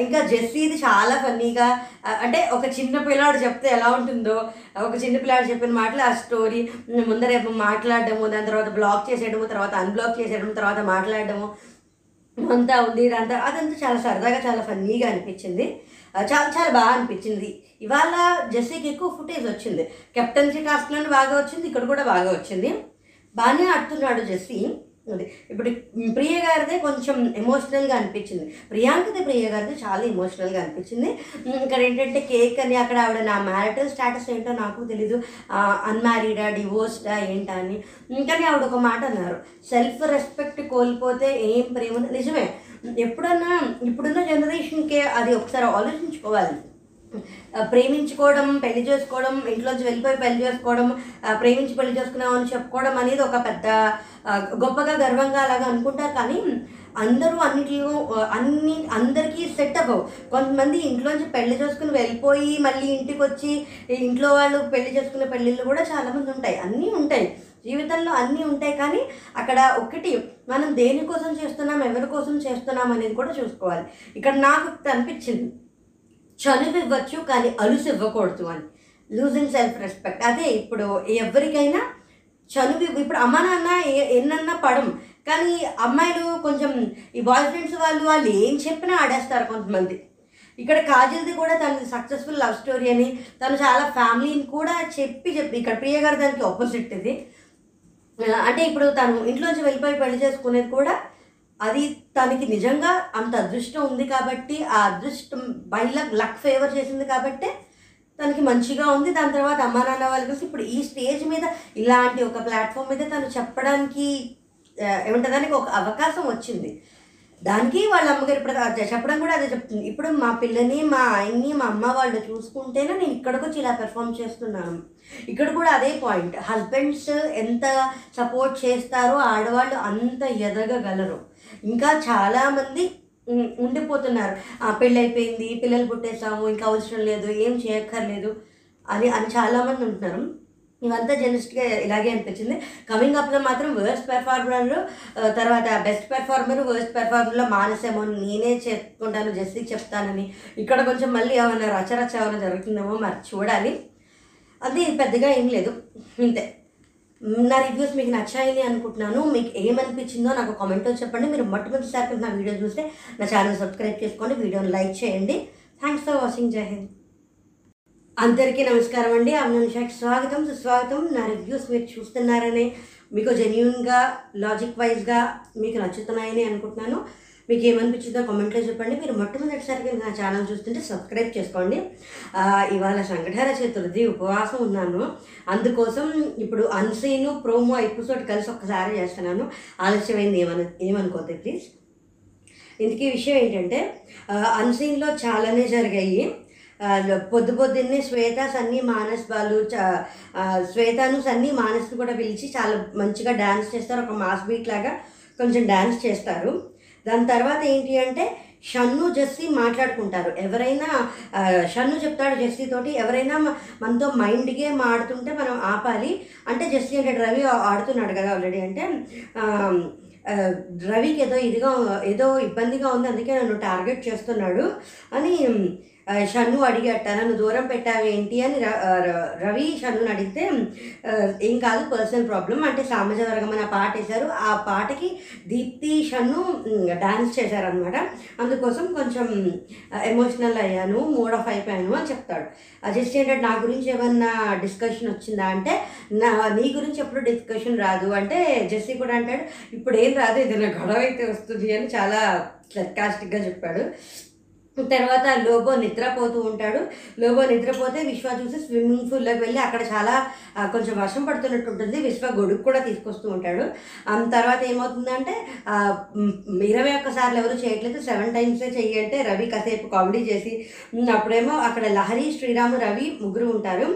ఇంకా జెస్సీది చాలా ఫన్నీగా, అంటే ఒక చిన్న పిల్లాడు చెప్తే ఎలా ఉంటుందో, ఒక చిన్న పిల్లాడు చెప్పిన మాటలు ఆ స్టోరీ ముందరేపు మాట్లాడడము, దాని తర్వాత బ్లాక్ చేసేయడము, తర్వాత అన్బ్లాక్ చేసేయడము, తర్వాత మాట్లాడడము అంతా ఉంది. దాని తర్వాత అదంతా చాలా సరదాగా చాలా ఫన్నీగా అనిపించింది, చాలా చాలా బాగా అనిపించింది. ఇవాళ జెస్సీకి ఎక్కువ ఫుటేజ్ వచ్చింది, కెప్టెన్సీ టాస్క్లోనే బాగా వచ్చింది, ఇక్కడ కూడా బాగా వచ్చింది, బాగానే ఆడుతున్నాడు జెస్సీ. ఇప్పుడు ప్రియ గారిదే కొంచెం ఎమోషనల్గా అనిపించింది, ప్రియాంకదే ప్రియ గారిదే చాలా ఎమోషనల్గా అనిపించింది. ఇక్కడ ఏంటంటే కేక్ అని అక్కడ ఆవిడ నా మ్యారిటల్ స్టేటస్ ఏంటో నాకు తెలీదు, అన్మ్యారీడా డివోర్స్డా ఏంటా అని. కానీ ఆవిడ ఒక మాట అన్నారు, సెల్ఫ్ రెస్పెక్ట్ కోల్పోతే ఏం ప్రేమ. నిజమే, ఎప్పుడన్నా ఇప్పుడున్న జనరేషన్కే అది ఒకసారి ఆలోచించుకోవాలి. ప్రేమించుకోవడం, పెళ్లి చేసుకోవడం, ఇంట్లోంచి వెళ్ళిపోయి పెళ్లి చేసుకోవడం, ప్రేమించి పెళ్లి చేసుకున్నాం అని చెప్పుకోవడం అనేది ఒక పెద్ద గొప్పగా గర్వంగా అలాగా అనుకుంటారు. కానీ అందరూ అన్నిటిలో అన్ని అందరికీ సెట్ అవ్వవు. కొంతమంది ఇంట్లోంచి పెళ్లి చేసుకుని వెళ్ళిపోయి మళ్ళీ ఇంటికి వచ్చి ఇంట్లో వాళ్ళు పెళ్లి చేసుకునే పెళ్ళిళ్ళు కూడా చాలామంది ఉంటాయి. అన్నీ ఉంటాయి, జీవితంలో అన్నీ ఉంటాయి. కానీ అక్కడ ఒకటి మనం దేనికోసం చేస్తున్నాం, ఎవరి కోసం చేస్తున్నాం అనేది కూడా చూసుకోవాలి. ఇక్కడ నాకు అనిపించింది చనువు ఇవ్వచ్చు కానీ అలుసు ఇవ్వకూడదు అని, లూజింగ్ సెల్ఫ్ రెస్పెక్ట్. అదే ఇప్పుడు ఎవరికైనా చనువు, ఇప్పుడు అమ్మ నాన్న ఎన్నన్నా పడం, కానీ అమ్మాయిలు కొంచెం ఈ బాయ్ ఫ్రెండ్స్ వాళ్ళు వాళ్ళు ఏం చెప్పినా ఆడేస్తారు కొంతమంది. ఇక్కడ కాజల్ది కూడా తను సక్సెస్ఫుల్ లవ్ స్టోరీ అని తను చాలా ఫ్యామిలీని కూడా చెప్పి చెప్పి ఇక్కడ ప్రియ గారు దానికి ఆపోజిట్. ఇది అంటే ఇప్పుడు తను ఇంట్లోంచి వెళ్ళిపోయి పెళ్లి చేసుకునేది కూడా అది తనకి నిజంగా అంత అదృష్టం ఉంది కాబట్టి, ఆ అదృష్టం బై లక్ లక్ ఫేవర్ చేసింది కాబట్టి తనకి మంచిగా ఉంది. దాని తర్వాత అమ్మా నాన్న వాళ్ళు కలిసి ఇప్పుడు ఈ స్టేజ్ మీద ఇలాంటి ఒక ప్లాట్ఫామ్ మీద తను చెప్పడానికి ఏమంటుందానికి ఒక అవకాశం వచ్చింది. దానికి వాళ్ళ అమ్మగారు ఇప్పుడు చెప్పడం కూడా అదే చెప్తుంది, ఇప్పుడు మా పిల్లని మా ఆయన్ని మా అమ్మ వాళ్ళు చూసుకుంటేనే నేను ఇక్కడికి వచ్చి ఇలా పెర్ఫామ్ చేస్తున్నాను. ఇక్కడ కూడా అదే పాయింట్, హస్బెండ్స్ ఎంత సపోర్ట్ చేస్తారో ఆడవాళ్ళు అంత ఎదగగలరు. ఇంకా చాలామంది ఉండిపోతున్నారు, పెళ్ళైపోయింది, పిల్లలు పుట్టేసాము, ఇంకా అవసరం లేదు, ఏం చేయక్కర్లేదు అని అని చాలామంది ఉంటున్నారు. ఇవంతా జనరల్గా ఇలాగే అనిపించింది. కమింగ్ అప్లో మాత్రం వర్స్ట్ పెర్ఫార్మర్, తర్వాత బెస్ట్ పెర్ఫార్మర్, వర్స్ట్ పెర్ఫార్మర్లో మానేసేమో నేనే చెప్పుకుంటాను జెస్సీకి చెప్తానని. ఇక్కడ కొంచెం మళ్ళీ ఏమైనా రచరచ ఏమైనా జరుగుతుందేమో మరి చూడాలి. అది పెద్దగా ఏం లేదు, ఇంతే. నా రివ్యూస్ మీకు నచ్చాయని అనుకుంటున్నాను. మీకు ఏమనిపించిందో నాకు కామెంట్లో చెప్పండి. మీరు మొట్టమొదటిసారి నా వీడియో చూస్తే నా ఛానల్ సబ్స్క్రైబ్ చేసుకోండి, వీడియోని లైక్ చేయండి. Thanks for watching. Jai Hind. అందరికీ నమస్కారం అండి, అమ్నంషాకి స్వాగతం సుస్వాగతం. నా రివ్యూస్ మీరు చూస్తున్నారని, మీకు జెన్యూన్గా లాజిక్ వైజ్గా మీకు నచ్చుతున్నాయని అనుకుంటున్నాను. మీకు ఏమనిపించిందో కామెంట్లో చెప్పండి. మీరు మొట్టమొదటిసారిగా నా ఛానల్ చూస్తుంటే సబ్స్క్రైబ్ చేసుకోండి. ఇవాళ సంకటహర చతుర్థి ఉపవాసం ఉన్నాను, అందుకోసం ఇప్పుడు అన్సీను ప్రోమో ఎపిసోడ్ కలిసి ఒక్కసారి చేస్తున్నాను. ఆలస్యమైంది ఏమను ఏమనుకోతే ప్లీజ్. ఇందుకే విషయం ఏంటంటే అన్సీన్లో చాలానే జరిగాయి. పొద్దు పొద్దున్నే శ్వేత సన్నీ మానస్ వాళ్ళు చా శ్వేతను సన్నీ మానస్ని కూడా పిలిచి చాలా మంచిగా డ్యాన్స్ చేస్తారు, ఒక మాస్ బీట్ లాగా కొంచెం డ్యాన్స్ చేస్తారు. దాని తర్వాత ఏంటి అంటే షన్ను జెస్సీ మాట్లాడుకుంటారు. ఎవరైనా షన్ను చెప్తాడు జెస్సీ తోటి, ఎవరైనా మనతో మైండ్ గేమ్ ఆడుతుంటే మనం ఆపాలి అంటే, జెస్సీ అంటే రవి ఆడుతున్నాడు కదా ఆల్రెడీ, అంటే రవికి ఏదో ఇదిగా ఏదో ఇబ్బందిగా ఉంది అందుకే నన్ను టార్గెట్ చేస్తున్నాడు అని షన్ను అడిగట, నన్ను దూరం పెట్టావేంటి అని రవి షన్నుని అడిగితే, ఏం కాదు పర్సనల్ ప్రాబ్లం అంటే సామాజిక వర్గం అని ఆ పాట వేశారు. ఆ పాటకి దీప్తి షన్ను డాన్స్ చేశారనమాట, అందుకోసం కొంచెం ఎమోషనల్ అయ్యాను, మూడ్ ఆఫ్ అయిపోయాను అని చెప్తాడు. జస్ట్ ఏంటంటే నా గురించి ఏమన్నా డిస్కషన్ వచ్చిందా అంటే, నా నీ గురించి ఎప్పుడు డిస్కషన్ రాదు అంటే జెస్సీ కూడా అంటాడు, ఇప్పుడు ఏం రాదు ఏదైనా గొడవ అయితే వస్తుంది అని చాలా సర్కాస్టిక్గా చెప్పాడు. తర్వాత లోబో నిద్రపోతూ ఉంటాడు. లోబో నిద్రపోతే విశ్వ చూసి స్విమ్మింగ్ పూల్లోకి వెళ్ళి అక్కడ చాలా కొంచెం వర్షం పడుతున్నట్టు ఉంటుంది, విశ్వ గొడుగు కూడా తీసుకొస్తూ ఉంటాడు. తర్వాత ఏమవుతుందంటే ఇరవై ఒక్కసార్లు ఎవరు చేయట్లేదు సెవెన్ టైమ్సే చెయ్యంటే రవి కాసేపు కామెడీ చేసి, అప్పుడేమో అక్కడ లహరి శ్రీరాము రవి ముగ్గురు ఉంటారు.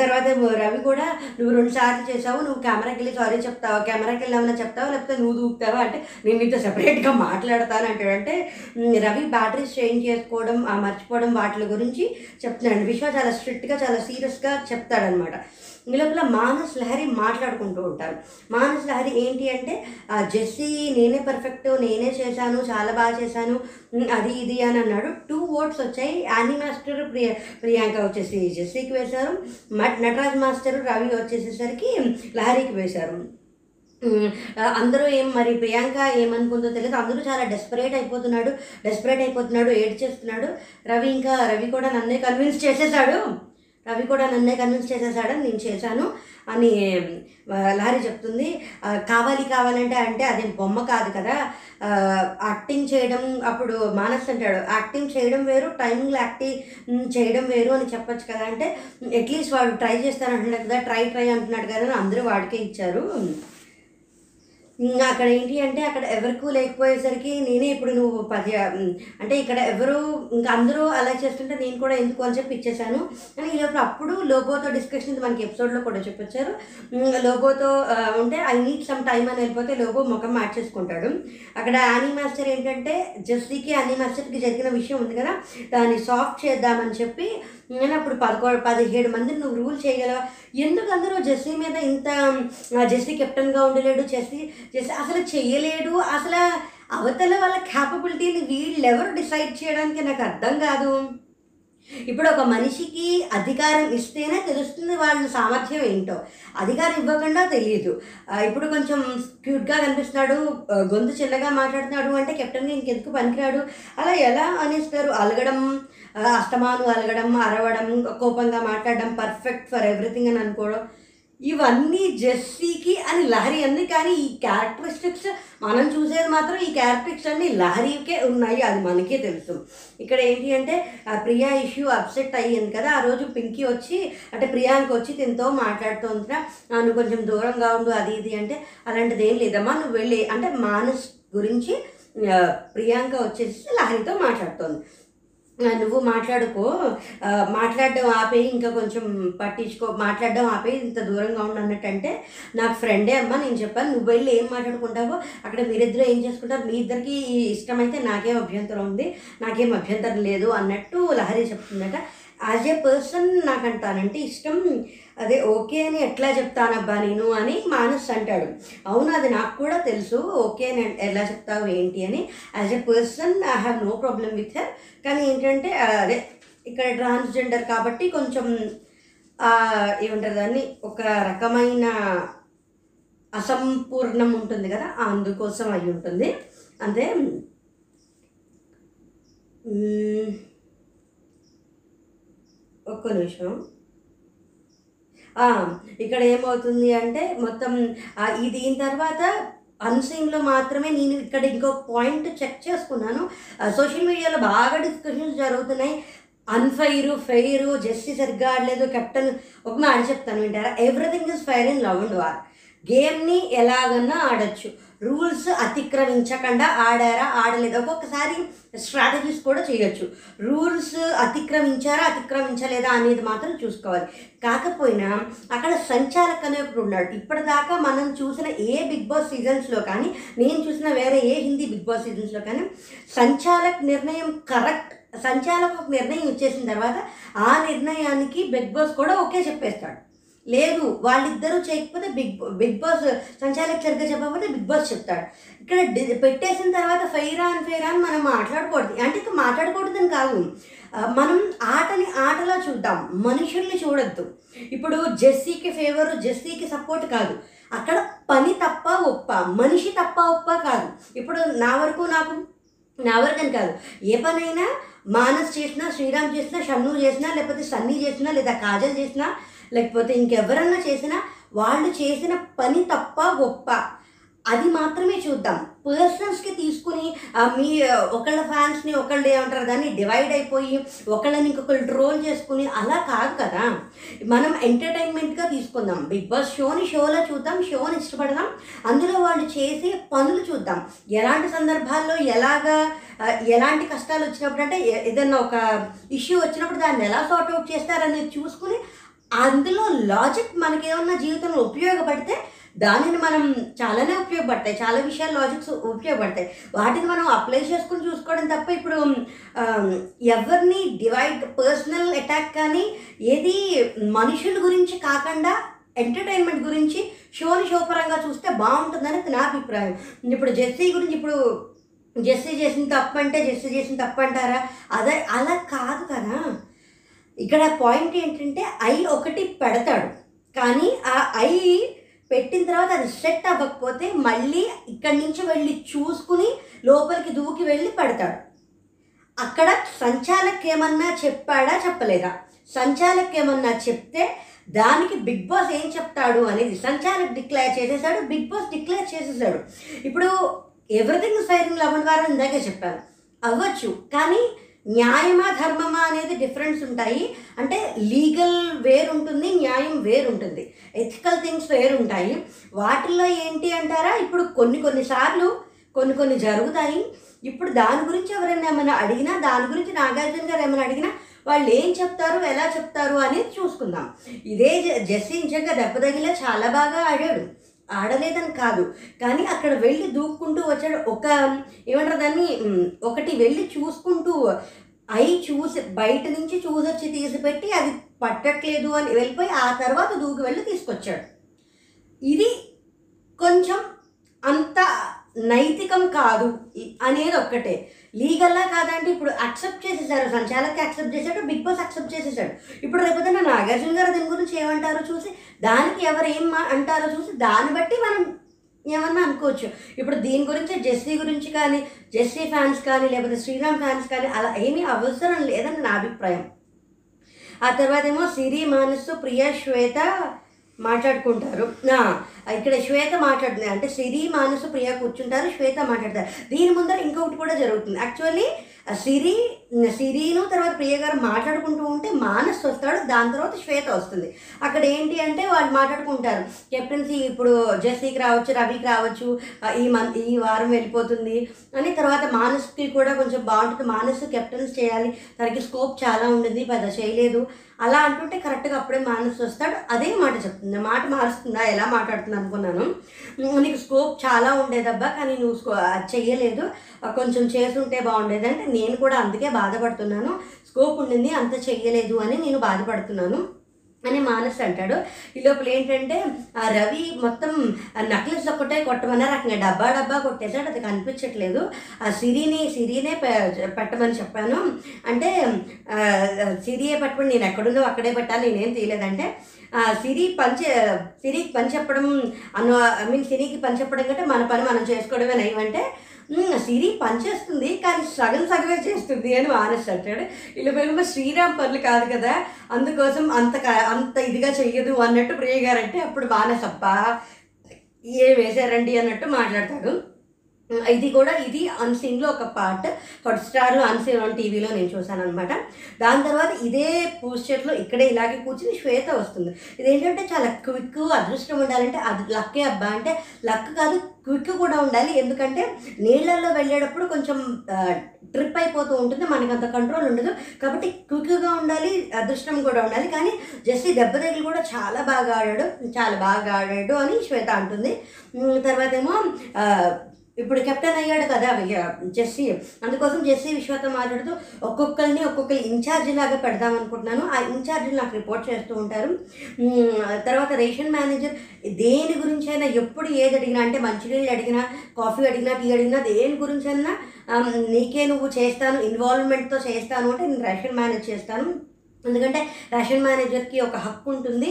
తర్వాత రవి కూడా నువ్వు రెండు సార్లు చేసావు, నువ్వు కెమెరాకి వెళ్ళి సారీ చెప్తావు, కెమెరాకి వెళ్ళామని చెప్తావు లేకపోతే నువ్వు దూకుతావా అంటే నేను మీతో సెపరేట్గా మాట్లాడతాను అంటాడు. అంటే రవి బ్యాటరీస్ చేంజ్ చేస్తాను కోవడం ఆ మర్చిపోవడం వాటి గురించి చెప్తున్నాడు. విశ్వ చాలా స్ట్రిక్ట్గా చాలా సీరియస్గా చెప్తాడనమాట. ఈ లోపల మానస్ లహరి మాట్లాడుకుంటూ ఉంటారు. మానస్ లహరి ఏంటి అంటే జెస్సీ నేనే పర్ఫెక్ట్, నేనే చేశాను, చాలా బాగా చేశాను అది ఇది అని అన్నాడు. టూ ఓట్స్ వచ్చాయి, యానీ మాస్టర్ ప్రియా ప్రియాంక వచ్చేసి జెస్సీకి వేశారు, మట్ నటరాజ్ మాస్టర్ రవి వచ్చేసేసరికి లహరికి వేశారు. అందరూ ఏం మరి ప్రియాంక ఏమనుకుందో తెలియదు, అందరూ చాలా డెస్పరేట్ అయిపోతున్నాడు డెస్పరేట్ అయిపోతున్నాడు ఏడ్చేస్తున్నాడు. రవి ఇంకా రవి కూడా నన్నే కన్విన్స్ చేసేసాడు రవి కూడా నన్నే కన్విన్స్ చేసేసాడని నేను చేశాను అని లహరి చెప్తుంది. కావాలి కావాలంటే అంటే అది బొమ్మ కాదు కదా యాక్టింగ్ చేయడం. అప్పుడు మానస్ అంటాడు యాక్టింగ్ చేయడం వేరు టైమింగ్లో యాక్టింగ్ చేయడం వేరు అని చెప్పచ్చు కదా అంటే, అట్లీస్ట్ వాడు ట్రై చేస్తానంటున్నాడు కదా, ట్రై ట్రై అంటున్నాడు కదా అని అందరూ వాడికే ఇచ్చారు. అక్కడ ఏంటి అంటే అక్కడ ఎవరికూ లేకపోయేసరికి నేనే ఇప్పుడు నువ్వు పది అంటే ఇక్కడ ఎవరు ఇంకా అందరూ అలా చేస్తుంటే నేను కూడా ఎందుకు అని చెప్పి ఇచ్చేసాను అని. ఈ లోపల అప్పుడు లోబోతో డిస్కషన్ మనకి ఎపిసోడ్లో కూడా చెప్పొచ్చారు. లోబోతో ఉంటే ఐ నీడ్ సమ్ టైం అని వెళ్ళిపోతే లోబో ముఖం మ్యాచ్ చేసుకుంటాడు. అక్కడ యానీ మాస్టర్ ఏంటంటే జెస్సీకి యానీ మాస్టర్కి జరిగిన విషయం ఉంది కదా, దాన్ని సాఫ్ట్ చేద్దామని చెప్పి నేను అప్పుడు పదకొ పదిహేడు మందిని నువ్వు రూల్ చేయగలవా, ఎందుకు అందరూ జెస్సీ మీద ఇంత, జెస్సీ కెప్టెన్గా ఉండలేడు, జెస్సీ జెస్సీ అసలు చేయలేడు, అసలు అవతల వాళ్ళ క్యాపబిలిటీని వీళ్ళెవరు డిసైడ్ చేయడానికి నాకు అర్థం కాదు. ఇప్పుడు ఒక మనిషికి అధికారం ఇస్తేనే తెలుస్తుంది వాళ్ళ సామర్థ్యం ఏంటో, అధికారం ఇవ్వకుండా తెలియదు. ఇప్పుడు కొంచెం క్యూట్గా కనిపిస్తున్నాడు, గొంతు చిన్నగా మాట్లాడుతున్నాడు అంటే కెప్టెన్గా ఇంకెందుకు పనికిరాడు అలా ఎలా అనేస్తారు. అలగడం, అస్తమాను అలగడం, అరవడం, కోపంగా మాట్లాడడం, పర్ఫెక్ట్ ఫర్ ఎవ్రీథింగ్ అని అనుకోవడం, ఇవన్నీ జెస్సీకి అని లహరి అంది. కానీ ఈ క్యారెక్టరిస్టిక్స్ మనం చూసేది మాత్రం ఈ క్యారెక్టరిస్టిక్స్ అన్నీ లహరికే ఉన్నాయి, అది మనకే తెలుసు. ఇక్కడ ఏంటి అంటే ప్రియా ఇష్యూ అప్సెట్ అయ్యింది కదా, ఆ రోజు పింకీ వచ్చి అంటే ప్రియాంకి వచ్చి తింతో మాట్లాడుతూ ఉంటున్నా, నువ్వు కొంచెం దూరంగా ఉండు అది ఇది అంటే, అలాంటిది ఏం లేదమ్మా నువ్వు వెళ్ళి అంటే మానస్ గురించి ప్రియాంక వచ్చేసి లహరితో మాట్లాడుతోంది. నువ్వు మాట్లాడుకో, మాట్లాడడం ఆపేయి, ఇంకా కొంచెం పట్టించుకో, మాట్లాడడం ఆపేయి, ఇంత దూరంగా ఉండు అన్నట్టంటే, నాకు ఫ్రెండే అమ్మ నేను చెప్పాను, నువ్వు వెళ్ళి ఏం మాట్లాడుకుంటావో అక్కడ మీరిద్దరూ ఏం చేసుకుంటారు, మీ ఇద్దరికి ఇష్టమైతే నాకేం అభ్యంతరం ఉంది, నాకేం అభ్యంతరం లేదు అన్నట్టు లహరి చెప్తుందట. యాజ్ ఏ పర్సన్ నాకంటానంటే ఇష్టం, అదే ఓకే అని ఎట్లా చెప్తానబ్బా నేను అని మానస్ అంటాడు. అవును అది నాకు కూడా తెలుసు, ఓకే అని ఎలా చెప్తావు ఏంటి అని, as a person I have no problem with her, కానీ ఏంటంటే అదే ఇక్కడ ట్రాన్స్జెండర్ కాబట్టి కొంచెం ఏమంటారు దాన్ని, ఒక రకమైన అసంపూర్ణం ఉంటుంది కదా అందుకోసం అయి ఉంటుంది అంతే. ఒక్క నిమిషం, ఇక్కడ ఏమవుతుంది అంటే మొత్తం ఇది దీని తర్వాత అన్సీన్లో మాత్రమే నేను ఇక్కడ ఇంకొక పాయింట్ చెక్ చేసుకున్నాను. సోషల్ మీడియాలో బాగా డిస్కషన్స్ జరుగుతున్నాయి, అన్ఫైరు ఫెయిరు, జెస్సీ సరిగ్గా ఆడలేదు, కెప్టెన్ ఒక మాట చెప్తాను వింటారా, everything is fair in love and war. గేమ్ని ఎలాగన్నా ఆడచ్చు, రూల్స్ అతిక్రమించకుండా ఆడారా ఆడలేదా, ఒక్కొక్కసారి స్ట్రాటజీస్ కూడా చేయొచ్చు. రూల్స్ అతిక్రమించారా అతిక్రమించలేదా అనేది మాత్రం చూసుకోవాలి. కాకపోయినా అక్కడ సంచాలక్ అనే ఒకడు ఉన్నాడు. ఇప్పటిదాకా మనం చూసిన ఏ బిగ్ బాస్ సీజన్స్లో కానీ, నేను చూసిన వేరే ఏ హిందీ బిగ్ బాస్ సీజన్స్లో కానీ, సంచాలక్ నిర్ణయం కరెక్ట్, సంచాలక్ ఒక నిర్ణయం ఇచ్చేసిన తర్వాత ఆ నిర్ణయానికి బిగ్ బాస్ కూడా ఓకే చెప్పేస్తాడు. లేదు వాళ్ళిద్దరూ చేయకపోతే బిగ్ బిగ్ బాస్ సంచాలక్ సరిగ్గా చెప్పకపోతే బిగ్ బాస్ చెప్తాడు. ఇక్కడ పెట్టేసిన తర్వాత ఫైరా అని ఫైరా అని మనం మాట్లాడకూడదు. అంటే ఇక మాట్లాడకూడదని కాదు, మనం ఆటని ఆటలా చూద్దాం, మనుషుల్ని చూడొద్దు. ఇప్పుడు జెస్సీకి ఫేవర్ జెస్సీకి సపోర్ట్ కాదు, అక్కడ పని తప్ప ఒప్ప, మనిషి తప్ప ఒప్ప కాదు. ఇప్పుడు నా వరకు నాకు నా వరకని కాదు, ఏ పనైనా మానస్ చేసినా, శ్రీరామ్ చేసినా, షన్ను చేసినా, లేకపోతే సన్నీ చేసినా, లేదా కాజల్ చేసినా, లేకపోతే ఇంకెవరన్నా చేసినా, వాళ్ళు చేసిన పని తప్ప గొప్ప అది మాత్రమే చూద్దాం. పర్సన్స్కి తీసుకుని మీ ఒకళ్ళ ఫ్యాన్స్ని ఒకళ్ళు ఏమంటారు దాన్ని డివైడ్ అయిపోయి ఒకళ్ళని ఇంకొకళ్ళు ట్రోల్ చేసుకుని అలా కాదు కదా. మనం ఎంటర్టైన్మెంట్గా తీసుకుందాం, బిగ్ బాస్ షోని షోలో చూద్దాం, షోని ఇష్టపడదాం, అందులో వాళ్ళు చేసే పనులు చూద్దాం. ఎలాంటి సందర్భాల్లో ఎలాగా ఎలాంటి కష్టాలు వచ్చినప్పుడు, అంటే ఏదన్నా ఒక ఇష్యూ వచ్చినప్పుడు దాన్ని ఎలా సార్ట్ అవుట్ చేస్తారనేది చూసుకుని అందులో లాజిక్ మనకేమన్నా జీవితంలో ఉపయోగపడితే దానిని మనం చాలానే ఉపయోగపడతాయి, చాలా విషయాలు లాజిక్స్ ఉపయోగపడతాయి, వాటిని మనం అప్లై చేసుకుని చూసుకోవడం తప్ప ఇప్పుడు ఎవరిని డివైడ్ పర్సనల్ అటాక్ కానీ ఏది మనుషుల గురించి కాకుండా ఎంటర్టైన్మెంట్ గురించి షోని షో పరంగా చూస్తే బాగుంటుందని నా అభిప్రాయం. ఇప్పుడు జెస్సీ గురించి, ఇప్పుడు జెస్సీ చేసిన తప్పు అంటే జెస్సీ చేసిన తప్పు అంటారా, అదే అలా కాదు కదా. ఇక్కడ పాయింట్ ఏంటంటే ఐ ఒకటి పెడతాడు, కానీ ఆ ఐ పెట్టిన తర్వాత అది సెట్ అవ్వకపోతే మళ్ళీ ఇక్కడి నుంచి వెళ్ళి చూసుకుని లోపలికి దూకి వెళ్ళి పెడతాడు. అక్కడ సంచాలక్ ఏమన్నా చెప్పాడా చెప్పలేదా, సంచాలక్ ఏమన్నా చెప్తే దానికి బిగ్ బాస్ ఏం చెప్తాడు అనేది సంచాలక్ డిక్లేర్ చేసేసాడు, బిగ్ బాస్ డిక్లేర్ చేసేసాడు. ఇప్పుడు ఎవ్రీథింగ్ ఫైరింగ్ లెవెన్ ద్వారా ఇందాకే చెప్పాను అవ్వచ్చు, కానీ న్యాయమా ధర్మమా అనేది డిఫరెన్స్ ఉంటాయి. అంటే లీగల్ వేరుంటుంది, న్యాయం వేరుంటుంది, ఎథికల్ థింగ్స్ వేరుంటాయి. వాటిల్లో ఏంటి అంటారా, ఇప్పుడు కొన్ని కొన్నిసార్లు కొన్ని కొన్ని జరుగుతాయి. ఇప్పుడు దాని గురించి ఎవరైనా ఏమైనా అడిగినా, దాని గురించి నాగార్జున గారు ఏమైనా అడిగినా వాళ్ళు ఏం చెప్తారు ఎలా చెప్తారు అనేది చూసుకుందాం. ఇదే జెస్సీ నిజంగా దెబ్బ తగిలా చాలా బాగా ఆడాడు, ఆడలేదని కాదు, కానీ అక్కడ వెళ్ళి దూక్కుంటూ వచ్చాడు. ఒక ఏమంటారు దాన్ని, ఒకటి వెళ్ళి చూసుకుంటూ ఐ చూసి బయట నుంచి చూసొచ్చి తీసిపెట్టి అది పట్టట్లేదు అని వెళ్ళిపోయి ఆ తర్వాత దూకి వెళ్ళి తీసుకొచ్చాడు. ఇది కొంచెం అంత నైతికం కాదు అనేది ఒక్కటే, లీగల్లా కాదంటే ఇప్పుడు యాక్సెప్ట్ చేసేసారు, సంచాలక్ యాక్సెప్ట్ చేశాడు, బిగ్ బాస్ యాక్సెప్ట్ చేసేసాడు. ఇప్పుడు రేపు నాగార్జున గారు దీని గురించి ఏమంటారో చూసి, దానికి ఎవరు ఏం అంటారో చూసి దాన్ని బట్టి మనం ఏమన్నా అనుకోవచ్చు. ఇప్పుడు దీని గురించి జెస్సీ గురించి కానీ, జెస్సీ ఫ్యాన్స్ కానీ, లేకపోతే శ్రీరామ్ ఫ్యాన్స్ కానీ అలా ఏమీ అవసరం లేదని నా అభిప్రాయం. ఆ తర్వాత ఏమో సిరి, మానసు, ప్రియా, శ్వేత మాట్లాడుకుంటారు. ఇక్కడ శ్వేత మాట్లాడుతుంది, అంటే సిరి, మానసు, ప్రియా కూర్చుంటారు, శ్వేత మాట్లాడతారు. దీని ముందర ఇంకొకటి కూడా జరుగుతుంది. యాక్చువల్లీ సిరి సిరీను తర్వాత ప్రియ గారు మాట్లాడుకుంటూ ఉంటే మానసు వస్తాడు, దాని తర్వాత శ్వేత వస్తుంది. అక్కడ ఏంటి అంటే వాళ్ళు మాట్లాడుకుంటారు, కెప్టెన్సీ ఇప్పుడు జెస్సీకి రావచ్చు, రవికి రావచ్చు, ఈ మంత్ ఈ వారం వెళ్ళిపోతుంది అని. తర్వాత మానసుకి కూడా కొంచెం బాగుంటుంది, మానసు కెప్టెన్స్ చేయాలి, తనకి స్కోప్ చాలా ఉంటుంది, పెద్ద చేయలేదు అలా అంటుంటే కరెక్ట్గా అప్పుడే మానసు వస్తాడు, అదే మాట చెప్తుంది. మాట మారుస్తుందా, ఎలా మాట్లాడుతుంది అనుకున్నాను, నీకు స్కోప్ చాలా ఉండేదబ్బా కానీ నువ్వు స్కో చెయ్యలేదు, కొంచెం చేసుంటే బాగుండేది అంటే, నేను కూడా అందుకే బాధపడుతున్నాను, స్కోప్ ఉండింది అంత చెయ్యలేదు అని నేను బాధపడుతున్నాను అని మానస్ అంటాడు. ఈ లోపల ఏంటంటే ఆ రవి మొత్తం నక్లెస్ ఒక్కటే కొట్టమన్నారు, అక్కడ డబ్బా డబ్బా కొట్టేశాడు, అది కనిపించట్లేదు. ఆ సిరిని సిరినే పెట్టమని చెప్పాను అంటే సిరియే పట్టుకుని నేను ఎక్కడున్నావు అక్కడే పెట్టాలి, నేనేం తీయలేదంటే సిరి పంచ సిరికి పని చెప్పడం అన్న ఐ మీన్ సిరికి పని చెప్పడం కంటే మన పని మనం చేసుకోవడమే నయమంటే, సిరి పని చేస్తుంది కానీ సగం సగమే చేస్తుంది అని మానస్ అంటాడు. ఇలా శ్రీరామ్ పనులు కాదు కదా అందుకోసం అంత అంత ఇదిగా చెయ్యదు అన్నట్టు ప్రియ గారు అంటే, అప్పుడు మానస్ అప్ప ఏం వేశారండి అన్నట్టు మాట్లాడతాడు. ఇది కూడా ఇది అన్సీన్లో ఒక part hot star unseen on టీవీలో నేను చూశాను అనమాట. దాని తర్వాత ఇదే పోస్చర్లో ఇక్కడే ఇలాగే కూర్చుని శ్వేత వస్తుంది. ఇదేంటంటే చాలా క్విక్, అదృష్టం ఉండాలంటే అది లక్కే అబ్బా, అంటే లక్ కాదు క్విక్ కూడా ఉండాలి. ఎందుకంటే నీళ్ళల్లో వెళ్ళేటప్పుడు కొంచెం ట్రిప్ అయిపోతూ ఉంటుంది, మనకు అంత కంట్రోల్ ఉండదు, కాబట్టి క్విక్గా ఉండాలి, అదృష్టం కూడా ఉండాలి. కానీ జస్ట్ దెబ్బ దగ్గర కూడా చాలా బాగా ఆడాడు, చాలా బాగా ఆడాడు అని శ్వేత అంటుంది. తర్వాత ఏమో ఇప్పుడు కెప్టెన్ అయ్యాడు కదా జెస్సీ, అందుకోసం జెస్సీ విశ్వతో మాట్లాడుతూ ఒక్కొక్కరిని ఒక్కొక్క ఇన్ఛార్జి లాగా పెడదాం అనుకుంటున్నాను, ఆ ఇన్ఛార్జిని నాకు రిపోర్ట్ చేస్తూ ఉంటారు. తర్వాత రేషన్ మేనేజర్ దేని గురించి అయినా ఎప్పుడు ఏది అడిగినా, అంటే మంచినీళ్ళు అడిగినా, కాఫీ అడిగినా, టీ అడిగినా, దేని గురించి అయినా నీకే నువ్వు చేస్తాను, ఇన్వాల్వ్మెంట్తో చేస్తాను అంటే నేను రేషన్ మేనేజ్ చేస్తాను. ఎందుకంటే రేషన్ మేనేజర్కి ఒక హక్కు ఉంటుంది,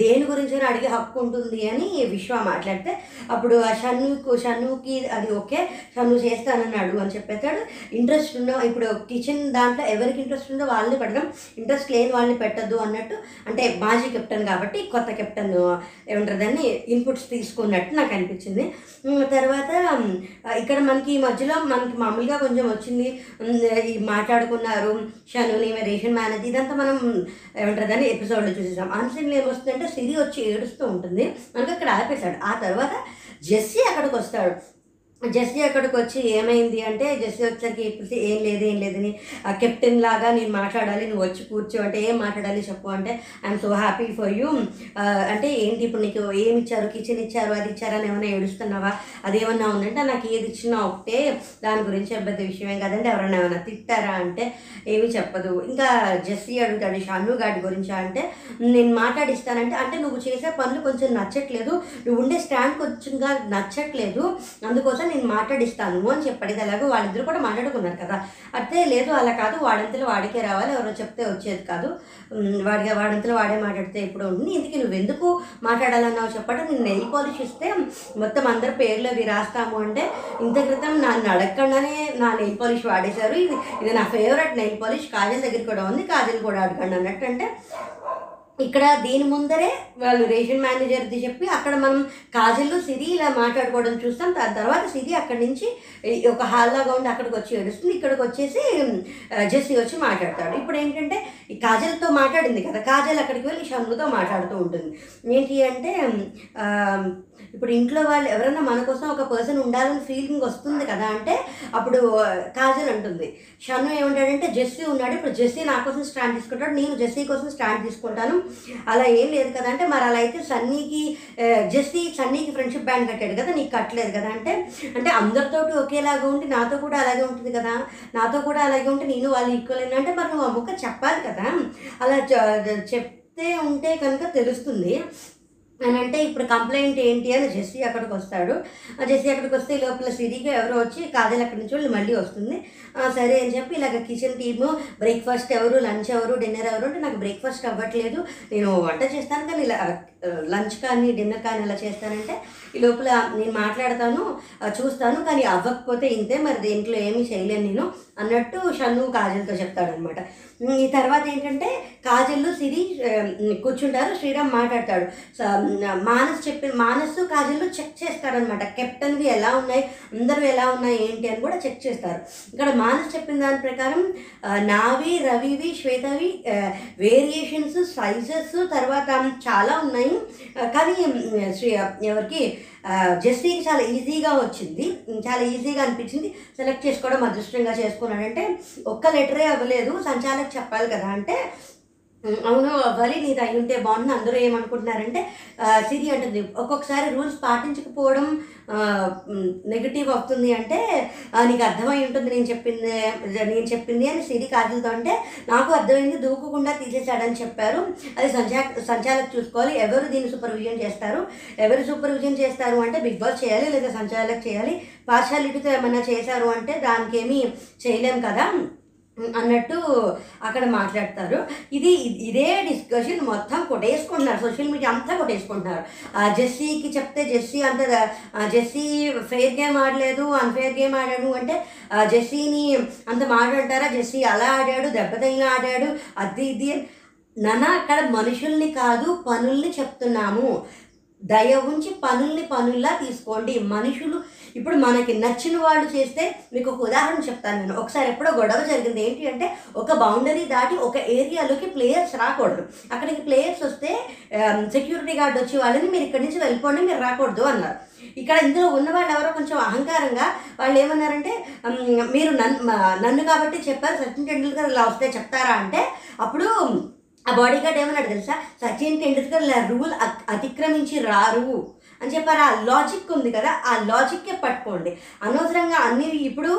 దేని గురించి అడిగే హక్కు ఉంటుంది అని విశ్వ మాట్లాడితే అప్పుడు ఆ షన్నుకు షన్నుకి అది ఓకే, షన్ను చేస్తానన్నాడు అని చెప్పేస్తాడు. ఇంట్రెస్ట్ ఉన్న ఇప్పుడు కిచెన్ దాంట్లో ఎవరికి ఇంట్రెస్ట్ ఉందో వాళ్ళని పెడదాం, ఇంట్రెస్ట్ లేని వాళ్ళని పెట్టద్దు అన్నట్టు, అంటే మాజీ కెప్టెన్ కాబట్టి కొత్త కెప్టెన్ ఏమంటారు దాన్ని ఇన్పుట్స్ తీసుకున్నట్టు నాకు అనిపించింది. తర్వాత ఇక్కడ మనకి ఈ మధ్యలో మనకి మామూలుగా కొంచెం వచ్చింది మాట్లాడుకున్నారు షన్నుని రేషన్ మేనేజర్, ఇదంతా మనం ఏమంటారు దాన్ని ఎపిసోడ్లో చూసేసాం. అన్సీన్లో ఏమొస్తుందంటే సిరి వచ్చి ఏడుస్తూ ఉంటుంది, మనకు అక్కడ ఆపేశాడు. ఆ తర్వాత జెస్సీ అక్కడికి వస్తాడు. జెస్సీ అక్కడికి వచ్చి ఏమైంది అంటే జెస్సీ వచ్చేసరికి ఏం లేదు ఏం లేదని కెప్టెన్ లాగా నేను మాట్లాడాలి, నువ్వు వచ్చి కూర్చో అంటే ఏం మాట్లాడాలి చెప్పు అంటే I'm so happy for you, అంటే ఏంటి ఇప్పుడు నీకు ఏమి ఇచ్చారు, కిచెన్ ఇచ్చారు, అది ఇచ్చారు అని ఏమైనా ఏడుస్తున్నావా, అదేమన్నా ఉందంటే నాకు ఏది ఇచ్చినా ఒకటే, దాని గురించి పెద్ద విషయమే కదంటే ఎవరన్నా ఏమైనా తిట్టారా అంటే ఏమి చెప్పదు. ఇంకా జెస్సీ అడుగుతాడు షన్ను గారి గురించి, అంటే నేను మాట్లాడిస్తానంటే అంటే నువ్వు చేసే పనులు కొంచెం నచ్చట్లేదు, నువ్వు ఉండే స్టాండ్ కొంచెంగా నచ్చట్లేదు, అందుకోసం నేను మాట్లాడిస్తాను అని చెప్పాడు. ఇది అలాగే వాళ్ళిద్దరు కూడా మాట్లాడుకున్నారు కదా, అంటే లేదు అలా కాదు, వాడంతలో వాడికే రావాలి, ఎవరో చెప్తే వచ్చేది కాదు, వాడిగా వాడంతలో వాడే మాట్లాడితే ఇప్పుడు ఉంటుంది, ఇందుకే నువ్వు ఎందుకు మాట్లాడాలన్నావు చెప్పడం, నేను నెయిల్ పాలిష్ ఇస్తే మొత్తం అందరి పేర్లు అవి రాస్తాము అంటే ఇంత క్రితం నన్ను అడగకుండానే నా నెయిల్ పాలిష్ వాడేశారు, ఇది ఇది నా ఫేవరెట్ నెయిల్ పాలిష్, కాజల్ దగ్గర కూడా ఉంది, కాజల్ కూడా అడగండి అన్నట్టు. అంటే ఇక్కడ దీని ముందరే వాళ్ళు రేషన్ మేనేజర్ది చెప్పి అక్కడ మనం కాజల్లో సిరి ఇలా మాట్లాడుకోవడం చూస్తాం. దాని తర్వాత సిరి అక్కడి నుంచి ఒక హాల్లాగా ఉండి అక్కడికి వచ్చి ఏడుస్తుంది, ఇక్కడికి వచ్చేసి జెస్సీ వచ్చి మాట్లాడతాడు. ఇప్పుడు ఏంటంటే ఈ కాజల్తో మాట్లాడింది కదా, కాజల్ అక్కడికి వెళ్ళి షన్నుతో మాట్లాడుతూ ఉంటుంది. ఏంటి అంటే ఇప్పుడు ఇంట్లో వాళ్ళు ఎవరైనా మన కోసం ఒక పర్సన్ ఉండాలని ఫీలింగ్ వస్తుంది కదా, అంటే అప్పుడు కాజల్ అంటుంది షన్ను ఏమంటాడంటే జెస్సీ ఉన్నాడు, ఇప్పుడు జెస్సీ నా కోసం స్టాండ్ తీసుకుంటాడు, నేను జెస్సీ కోసం స్టాండ్ తీసుకుంటాను, అలా ఏం లేదు కదా అంటే మరి అలా అయితే సన్నీకి జెస్సీ సన్నీకి ఫ్రెండ్షిప్ బ్యాండ్ కట్టాడు కదా, నీకు కట్టలేదు కదా అంటే అంటే అందరితోటి ఒకేలాగా ఉండి నాతో కూడా అలాగే ఉంటుంది కదా, నాతో కూడా అలాగే ఉంటే నేను వాళ్ళు ఈక్వల్ అయినా అంటే మరి నువ్వు ఆ ముక్క చెప్పాలి కదా, అలా చెప్తే ఉంటే కనుక తెలుస్తుంది అని అంటే ఇప్పుడు కంప్లైంట్ ఏంటి అని జెస్సీ అక్కడికి వస్తాడు. జెస్సీ అక్కడికి వస్తే లోపల సిరికి ఎవరో వచ్చి కాజల్ అక్కడి నుంచి వాళ్ళు మళ్ళీ వస్తుంది. సరే అని చెప్పి ఇలాగ కిచెన్ టీము బ్రేక్ఫాస్ట్ ఎవరు, లంచ్ ఎవరు, డిన్నర్ ఎవరు అంటే నాకు బ్రేక్ఫాస్ట్ అవ్వట్లేదు, నేను వంట చేస్తాను కానీ ఇలా లంచ్ కానీ డిన్నర్ కానీ అలా చేస్తానంటే ఈ లోపల నేను మాట్లాడతాను చూస్తాను కానీ అవ్వకపోతే ఇంతే, మరి దేంట్లో ఏమీ చేయలేను నేను అన్నట్టు షన్ను కాజల్తో చెప్తాడనమాట. ఈ తర్వాత ఏంటంటే కాజల్లు సిరి కూర్చుంటారు, శ్రీరామ్ మాట్లాడతాడు, మానస్ చెప్పి మానస్ కాజల్లు చెక్ చేస్తారనమాట, కెప్టెన్వి ఎలా ఉన్నాయి, అందరూ ఎలా ఉన్నాయి ఏంటి అని కూడా చెక్ చేస్తారు. ఇక్కడ మానస్ చెప్పిన దాని ప్రకారం నావి, రవివి, శ్వేతవి వేరియేషన్స్ సైజెస్ తర్వాత చాలా ఉన్నాయి, కానీ శ్రీ ఎవరికి జెస్సీకి చాలా ఈజీగా వచ్చింది, చాలా ఈజీగా అనిపించింది, సెలెక్ట్ చేసుకోవడం అదృష్టంగా చేసుకున్నాడంటే ఒక్క లెటరే అవ్వలేదు, సంచాలకి చెప్పాలి కదా అంటే అవును అవ్వాలి, నీది అయి ఉంటే బాగుంది, అందరూ ఏమనుకుంటున్నారంటే సిరి అంటుంది ఒక్కొక్కసారి రూల్స్ పాటించకపోవడం నెగిటివ్ అవుతుంది అంటే నీకు అర్థమై ఉంటుంది నేను చెప్పింది నేను చెప్పింది అని సిరి కాజల్తో అంటే నాకు అర్థమైంది, దూకకుండా తీసేశాడని చెప్పారు, అది సంచా సంచాలక్ చూసుకోవాలి, ఎవరు దీన్ని సూపర్విజన్ చేస్తారు, ఎవరు సూపర్విజన్ చేస్తారు అంటే బిగ్ బాస్ చేయాలి లేదా సంచాలక్ చేయాలి, పార్షాలిటీతో ఏమైనా చేశారు అంటే దానికేమీ చేయలేం కదా అన్నట్టు అక్కడ మాట్లాడతారు. ఇది ఇదే డిస్కషన్ మొత్తం కొట్టేసుకుంటున్నారు, సోషల్ మీడియా అంతా కొట్టేసుకుంటున్నారు. జెస్సీకి చెప్తే జెస్సీ అంత జెస్సీ ఫెయిర్ గేమ్ ఆడలేదు, అన్ఫెయిర్ గేమ్ ఆడాడు అంటే జెస్సీని అంత మాట్లాడతారా, జెస్సీ అలా ఆడాడు, దెబ్బతగిన ఆడాడు, అది ఇది నాన్న అక్కడ మనుషుల్ని కాదు పనుల్ని చెప్తున్నాము, దయ ఉంచి పనుల్ని పనుల్లా తీసుకోండి, మనుషులు ఇప్పుడు మనకి నచ్చిన వాళ్ళు చేస్తే మీకు ఒక ఉదాహరణ చెప్తాను నేను. ఒకసారి ఎప్పుడో గొడవ జరిగింది. ఏంటి అంటే ఒక బౌండరీ దాటి ఒక ఏరియాలోకి ప్లేయర్స్ రాకూడదు. అక్కడికి ప్లేయర్స్ వస్తే సెక్యూరిటీ గార్డ్ వచ్చి వాళ్ళని మీరు ఇక్కడి నుంచి వెళ్ళిపోండి, మీరు రాకూడదు అన్నారు. ఇక్కడ ఇందులో ఉన్న వాళ్ళు ఎవరో కొంచెం అహంకారంగా వాళ్ళు ఏమన్నారంటే, మీరు నన్ను నన్ను కాబట్టి చెప్పారు, సచిన్ టెండూల్కర్ ఇలా వస్తే చెప్తారా అంటే, అప్పుడు ఆ బాడీ గార్డ్ ఏమన్నాడు తెలుసా, సచిన్ టెండూల్కర్ ఇలా రూల్ అతిక్రమించి రారు అని చెప్పారు. ఆ లాజిక్ ఉంది కదా, ఆ లాజిక్కే పట్టుకోండి. అనవసరంగా అన్ని ఇప్పుడు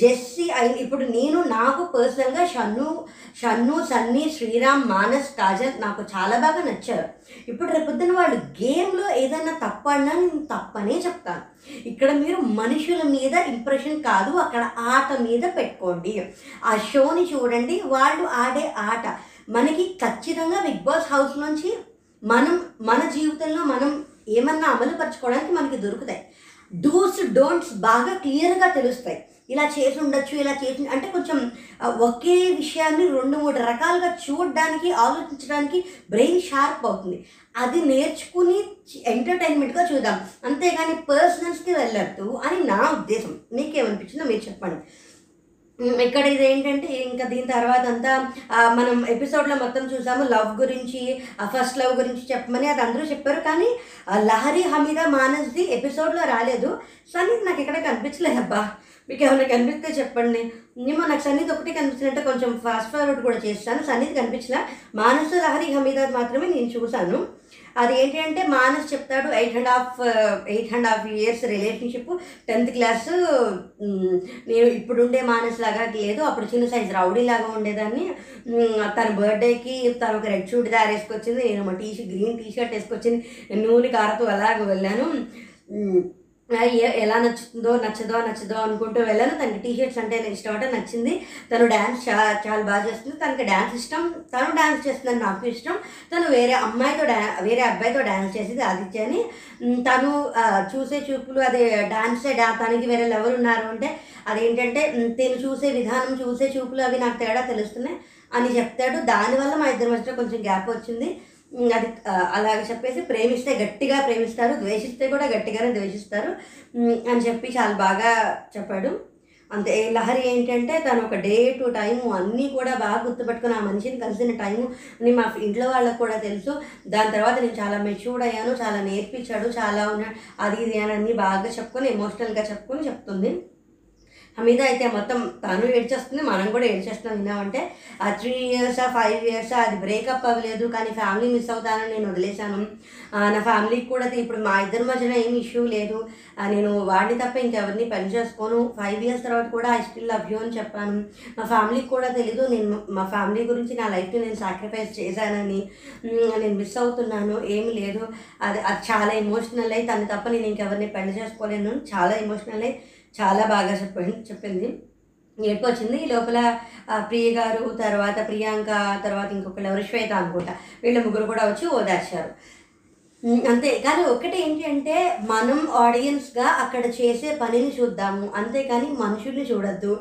జెస్సీ అయింది. ఇప్పుడు నేను నాకు పర్సనల్గా షన్ను షన్ను సన్నీ, శ్రీరామ్, మానస్, కాజల్ నాకు చాలా బాగా నచ్చారు. ఇప్పుడు రేపొద్దున వాళ్ళు గేమ్లో ఏదైనా తప్పు అన్నా నేను తప్పనే చెప్తాను. ఇక్కడ మీరు మనుషుల మీద ఇంప్రెషన్ కాదు, అక్కడ ఆట మీద పెట్టుకోండి. ఆ షోని చూడండి, వాళ్ళు ఆడే ఆట. మనకి ఖచ్చితంగా బిగ్ బాస్ హౌస్ నుంచి మనం మన జీవితంలో మనం ఏమన్నా అమలుపరచుకోవడానికి మనకి దొరుకుతాయి. డూస్ డోంట్స్ బాగా క్లియర్గా తెలుస్తాయి. ఇలా చేసి ఉండొచ్చు, ఇలా చేసి అంటే కొంచెం ఒకే విషయాన్ని రెండు మూడు రకాలుగా చూడడానికి, ఆలోచించడానికి బ్రెయిన్ షార్ప్ అవుతుంది. అది నేర్చుకుని ఎంటర్టైన్మెంట్గా చూద్దాం, అంతేగాని పర్సనల్స్కి వెళ్ళొద్దు అని నా ఉద్దేశం. మీకేమనిపించిందో మీరు చెప్పండి. ఇక్కడ ఇదేంటంటే, ఇంకా దీని తర్వాత అంతా మనం ఎపిసోడ్లో మొత్తం చూసాము. లవ్ గురించి, ఫస్ట్ లవ్ గురించి చెప్పమని అది అందరూ చెప్పారు. కానీ లహరి, హమీద, మానస్ది ఎపిసోడ్లో రాలేదు. సన్నీ నాకు ఇక్కడ కనిపించలేదు. అబ్బా మీకు ఏమైనా కనిపిస్తే చెప్పండి. నేను నాకు సన్నిధి ఒకటి కనిపించినట్టు కొంచెం ఫాస్ట్ ఫార్వర్డ్ కూడా చేస్తాను. సన్నిధి కనిపించిన మానస్, లహరి, హమీద మాత్రమే నేను చూశాను. అది ఏంటి అంటే, మానస్ చెప్తాడు eight and half eight and half years relationship, tenth class నేను ఇప్పుడుండే మానస్ లాగా లేదు, అప్పుడు చిన్న సైజు రౌడీ లాగా ఉండేదాన్ని. తన బర్త్డేకి తను ఒక రెడ్ షూట్ దారేసుకొచ్చింది, నేను మా T shirt green T shirt వేసుకొచ్చింది, నూనె కారుతూ అలాగ వెళ్ళాను. ఎలా నచ్చుతుందో నచ్చదో నచ్చదో అనుకుంటూ వెళ్ళాను. తనకి టీ షర్ట్స్ అంటే ఇష్టం అంటే నచ్చింది. తను డ్యాన్స్ చా చాలా బాగా చేస్తుంది, తనకి డ్యాన్స్ ఇష్టం, తను డ్యాన్స్ చేస్తుందని నాకు ఇష్టం. తను వేరే అమ్మాయితో డ్యా వేరే అబ్బాయితో డ్యాన్స్ చేసేది ఆదిత్య అని. తను చూసే చూపులు అదే డ్యాన్సే, డా తనకి వేరే ఎవరు ఉన్నారు అంటే అదేంటంటే తను చూసే విధానం, చూసే చూపులు అవి నాకు తేడా తెలుస్తున్నాయి అని చెప్తాడు. దానివల్ల మా ఇద్దరి మధ్య కొంచెం గ్యాప్ వచ్చింది. అది అలాగ చెప్పేసి ప్రేమిస్తే గట్టిగా ప్రేమిస్తారు, ద్వేషిస్తే కూడా గట్టిగానే ద్వేషిస్తారు అని చెప్పి చాలా బాగా చెప్పాడు. అంతే. లహరి ఏంటంటే తను ఒక డే టు టైము అన్నీ కూడా బాగా గుర్తుపెట్టుకుని ఆ మనిషిని కలిసిన టైము అని మా ఇంట్లో వాళ్ళకు కూడా తెలుసు. దాని తర్వాత నేను చాలా మెచ్యూర్డ్ అయ్యాను, చాలా నేర్పించాడు, చాలా ఉన్న అది ఇది అని అన్నీ బాగా చెప్పుకొని ఎమోషనల్గా చెప్పుకొని చెప్తుంది. మీద అయితే మొత్తం తను ఏడ్చేస్తుంది, మనం కూడా ఏడ్చేస్తున్నాం. విన్నామంటే ఆ త్రీ ఇయర్సా ఫైవ్ ఇయర్సా అది బ్రేకప్ అవ్వలేదు, కానీ ఫ్యామిలీ మిస్ అవుతానని నేను వదిలేశాను. నా ఫ్యామిలీకి కూడా ఇప్పుడు మా ఇద్దరి మధ్యన ఏమి ఇష్యూ లేదు, నేను వాడిని తప్ప ఇంకెవరిని పెళ్లి చేసుకోను. ఫైవ్ ఇయర్స్ తర్వాత కూడా ఐ స్టిల్ లవ్ యూ అని చెప్పాను. మా ఫ్యామిలీకి కూడా తెలీదు నేను మా ఫ్యామిలీ గురించి, నా లైఫ్ని నేను సాక్రిఫైస్ చేశానని, నేను మిస్ అవుతున్నాను, ఏమి లేదు. అది అది చాలా ఎమోషనల్ అయ్యి తను తప్ప నేను ఇంకెవరిని పెళ్లి చేసుకోలేను, చాలా ఎమోషనల్ అయ్యి చాలా బాగా చెప్పండి చెప్పింది ఏడుకొచ్చింది. ఈ లోపల ప్రియ గారు, తర్వాత ప్రియాంక, తర్వాత ఇంకొకళ్ళు ఎవరు శ్వేత అనుకుంటా, వీళ్ళ ముగ్గురు కూడా వచ్చి ఓదార్చారు. అంతే. కానీ ఒకటి ఏంటి అంటే, మనం ఆడియన్స్గా అక్కడ చేసే పనిని చూద్దాము, అంతేకాని మనుషుల్ని చూడొద్దు.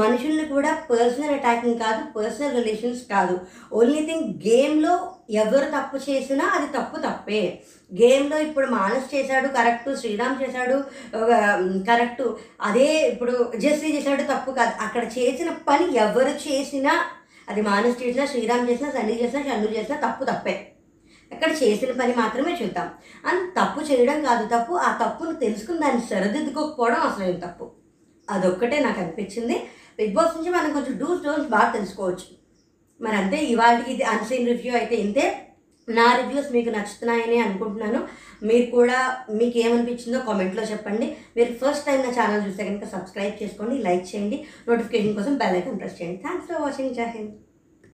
మనుషుల్ని కూడా పర్సనల్ అటాకింగ్ కాదు, పర్సనల్ రిలేషన్స్ కాదు. ఓన్లీ థింగ్ గేమ్లో ఎవరు తప్పు చేసినా అది తప్పు తప్పే. గేమ్లో ఇప్పుడు మానస్ చేశాడు కరెక్ట్, శ్రీరామ్ చేశాడు కరెక్ట్, అదే ఇప్పుడు జస్సీ చేశాడు తప్పు కాదు. అక్కడ చేసిన పని ఎవరు చేసినా, అది మానస్ చేసినా, శ్రీరామ్ చేసినా, సన్నీ చేసినా, షన్ను చేసినా తప్పు తప్పే. అక్కడ చేసిన పని మాత్రమే చూద్దాం. అండ్ తప్పు చేయడం కాదు తప్పు, ఆ తప్పును తెలుసుకుని దాన్ని సరిదిద్దుకోకపోవడం అసలు ఏం తప్పు. అదొక్కటే నాకు అనిపించింది. బిగ్ బాస్ నుంచి మనం కొంచెం డూస్ డోన్స్ బాగా తెలుసుకోవచ్చు. మరి అంతే, ఇవాళ ఇది అన్సీన్ రివ్యూ అయితే ఇంతే. నా రివ్యూస్ మీకు నచ్చుతున్నాయని అనుకుంటున్నాను. మీరు కూడా మీకు ఏమనిపించిందో కామెంట్లో చెప్పండి. మీరు ఫస్ట్ టైం నా ఛానల్ చూస్తే కనుక సబ్స్క్రైబ్ చేసుకోండి, లైక్ చేయండి, నోటిఫికేషన్ కోసం బెల్ ఐకాన్ ప్రెస్ చేయండి. Thanks for watching. Jai Hind.